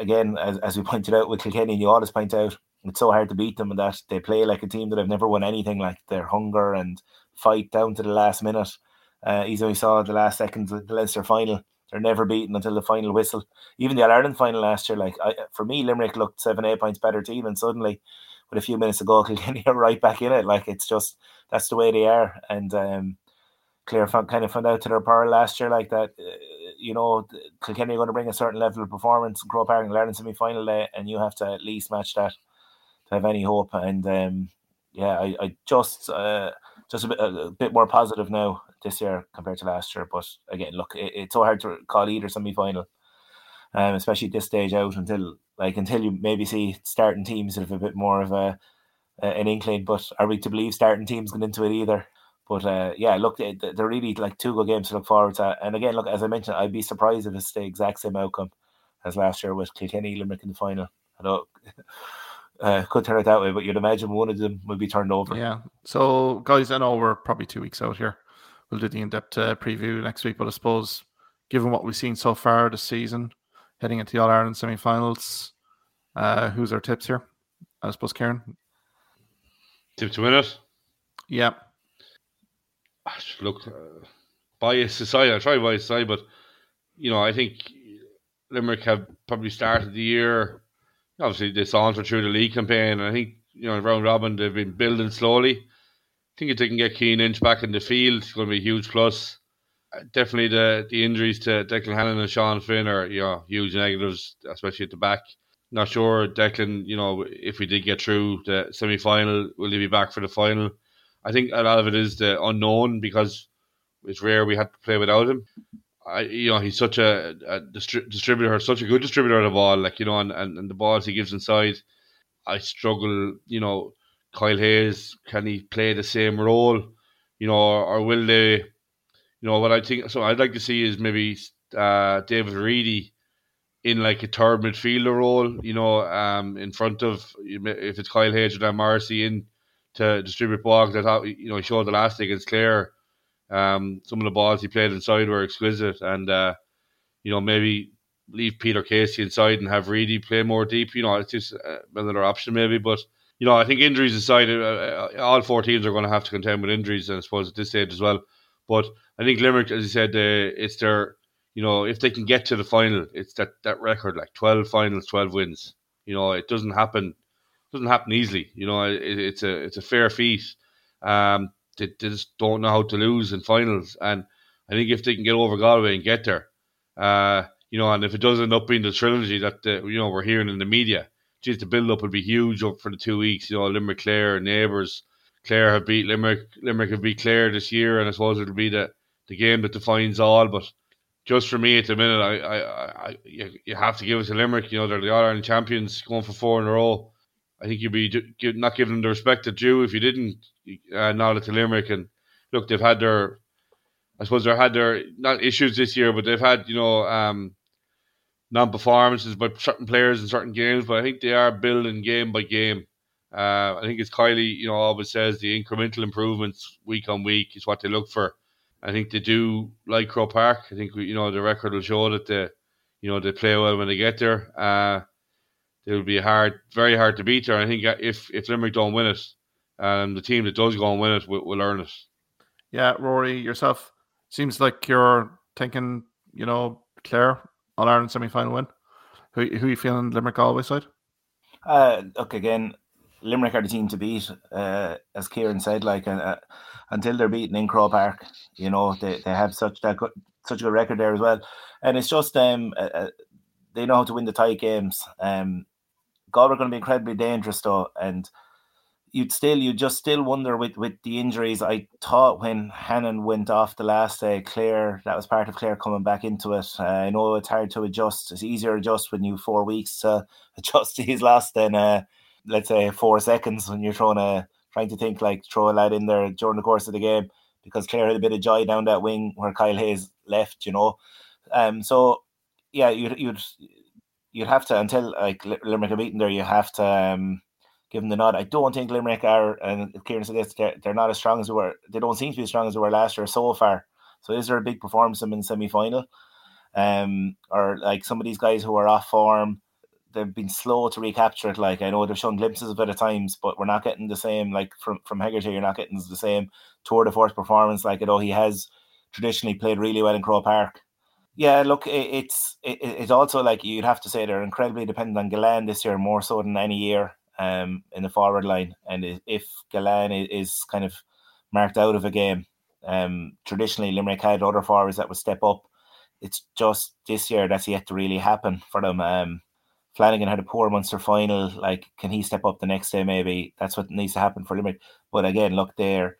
again, as as we pointed out with Kilkenny, you always point out. It's so hard to beat them, and that they play like a team that have never won anything, like their hunger and fight down to the last minute. Uh, as we saw the last seconds of the Leinster final, they're never beaten until the final whistle. Even the All Ireland final last year, like I, for me, Limerick looked seven, eight points better team, and suddenly, with a few minutes to go, Kilkenny are right back in it. Like it's just that's the way they are. And um, Clare found, kind of found out to their power last year, like that. Uh, you know, Kilkenny are going to bring a certain level of performance and Croke Park in the Ireland semi final day, and you have to at least match that. Have any hope, and um, yeah, I, I just uh, just a bit, a, a bit more positive now this year compared to last year. But again, look, it, it's so hard to call either semi-final, um, especially at this stage out until like until you maybe see starting teams that have a bit more of a uh, an inkling, but are we to believe starting teams going into it either? But uh, yeah, look, they're really like two good games to look forward to. And again, look, as I mentioned, I'd be surprised if it's the exact same outcome as last year with Kilkenny, Limerick in the final. I know uh, could turn it that way, but you'd imagine one of them would be turned over. Yeah. So guys, I know we're probably two weeks out here. We'll do the in-depth uh, preview next week, but I suppose given what we've seen so far this season, heading into the All Ireland semi-finals, uh, who's our tips here? I suppose Kieran. Tip to win it. Yeah. Look, uh, bias aside, I try bias aside, but you know, I think Limerick have probably started the year. Obviously, they sauntered through the league campaign, and I think you know, round robin, they've been building slowly. I think if they can get Keane Ince back in the field, it's going to be a huge plus. Uh, definitely, the the injuries to Declan Hannon and Sean Finn are you know huge negatives, especially at the back. Not sure Declan, you know, if we did get through the semi final, will he be back for the final? I think a lot of it is the unknown because it's rare we had to play without him. I, you know, he's such a, a distri- distributor, such a good distributor of the ball, like, you know, and, and, and the balls he gives inside. I struggle, you know, Kyle Hayes, can he play the same role, you know, or, or will they, you know, what I think, so I'd like to see is maybe uh, David Reedy in like a third midfielder role, you know, um, in front of, if it's Kyle Hayes or Dan Morrissey in, to distribute balls. I thought, you know, he showed the last day against Clare. Um, some of the balls he played inside were exquisite, and uh, you know, maybe leave Peter Casey inside and have Reedy play more deep. You know, it's just uh, another option maybe. But you know, I think injuries aside, uh, all four teams are going to have to contend with injuries, and I suppose at this stage as well. But I think Limerick, as you said, uh, it's their, you know, if they can get to the final, it's that that record, like twelve finals, twelve wins. You know, it doesn't happen. Doesn't happen easily, you know. It, it's a it's a fair feat. Um, they, they just don't know how to lose in finals, and I think if they can get over Galway and get there, uh, you know, and if it does end up being the trilogy that the, you know we're hearing in the media, geez, the build up would be huge up for the two weeks. You know, Limerick, Clare, neighbours. Clare have beat Limerick. Limerick have beat Clare this year, and I suppose it'll be the, the game that defines all. But just for me at the minute, I I, I you, you have to give it to Limerick. You know, they're the All Ireland champions, going for four in a row. I think you'd be not giving them the respect they're due if you didn't uh, nod it to Limerick. And look, they've had their, I suppose they've had their, not issues this year, but they've had, you know, um, non-performances by certain players in certain games. But I think they are building game by game. Uh, I think it's Kylie, you know, always says the incremental improvements week on week is what they look for. I think they do like Croke Park. I think, you know, the record will show that they, you know, they play well when they get there. Uh, It would be hard, very hard to beat there. I think if, if Limerick don't win it, um, the team that does go and win it will, will earn it. Yeah, Rory, yourself, seems like you're thinking, you know, Clare, All Ireland semi-final win. Who who are you feeling, Limerick Galway side? Uh, look, again, Limerick are the team to beat, uh, as Kieran said. Like uh, until they're beaten in Croke Park, you know, they they have such that good, such a good record there as well, and it's just um, uh, they know how to win the tight games. Um. Galway are going to be incredibly dangerous though, and you'd still you just still wonder with, with the injuries. I thought when Hannon went off the last day, Clare, that was part of Clare coming back into it. Uh, I know it's hard to adjust. It's easier to adjust when you have four weeks to adjust to his loss than uh, let's say four seconds when you're trying to trying to think like throw a lad in there during the course of the game, because Clare had a bit of joy down that wing where Kyle Hayes left, you know. Um, so yeah, you'd you'd. You'd have to, until like Limerick are beaten there, you have to um, give them the nod. I don't think Limerick are, and Kieran said this, they're, they're not as strong as they were. They don't seem to be as strong as they were last year so far. So is there a big performance in the semi-final? Um, or like some of these guys who are off form, they've been slow to recapture it. Like I know they've shown glimpses of it at times, but we're not getting the same. Like from, from Hegarty, you're not getting the same tour de force performance. Like, you know, he has traditionally played really well in Croke Park. Yeah, look, it's it's also like you'd have to say they're incredibly dependent on Galan this year, more so than any year um, in the forward line. And if Galan is kind of marked out of a game, um, traditionally Limerick had other forwards that would step up. It's just this year that's yet to really happen for them. Um, Flanagan had a poor Munster final. Like, can he step up the next day maybe? That's what needs to happen for Limerick. But again, look, they're,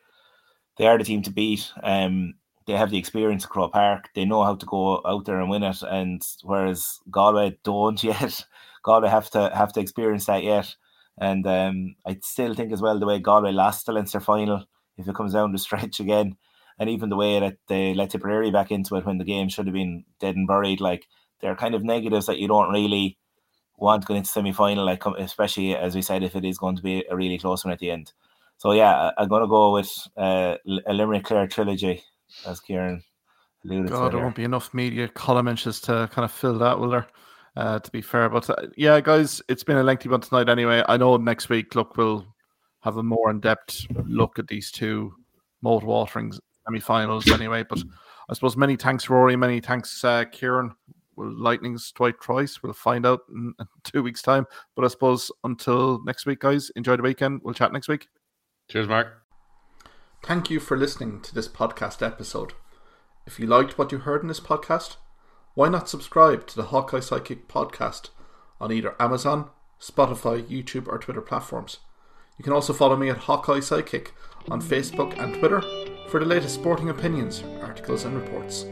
they are the team to beat. Um, They have the experience at Croke Park. They know how to go out there and win it. And whereas Galway don't yet, Galway have to have to experience that yet. And um, I still think as well the way Galway lost the Leinster final, if it comes down the stretch again, and even the way that they let Tipperary back into it when the game should have been dead and buried, like, they're kind of negatives that you don't really want going into semi-final, like, especially, as we said, if it is going to be a really close one at the end. So, yeah, I'm going to go with uh, a Limerick Clare trilogy, as Kieran alluded God, to. God, there won't be enough media column inches to kind of fill that, will there? Uh, to be fair. But, uh, yeah, guys, it's been a lengthy one tonight anyway. I know next week, look, we'll have a more in-depth look at these two mouth-watering semi-finals anyway. But I suppose many thanks, Rory. Many thanks, uh, Kieran. Will lightning strike twice? We'll find out in two weeks' time. But I suppose until next week, guys, enjoy the weekend. We'll chat next week. Cheers, Mark. Thank you for listening to this podcast episode. If you liked what you heard in this podcast, why not subscribe to the Hawkeye Sidekick podcast on either Amazon, Spotify, YouTube, or Twitter platforms. You can also follow me at Hawkeye Sidekick on Facebook and Twitter for the latest sporting opinions, articles, and reports.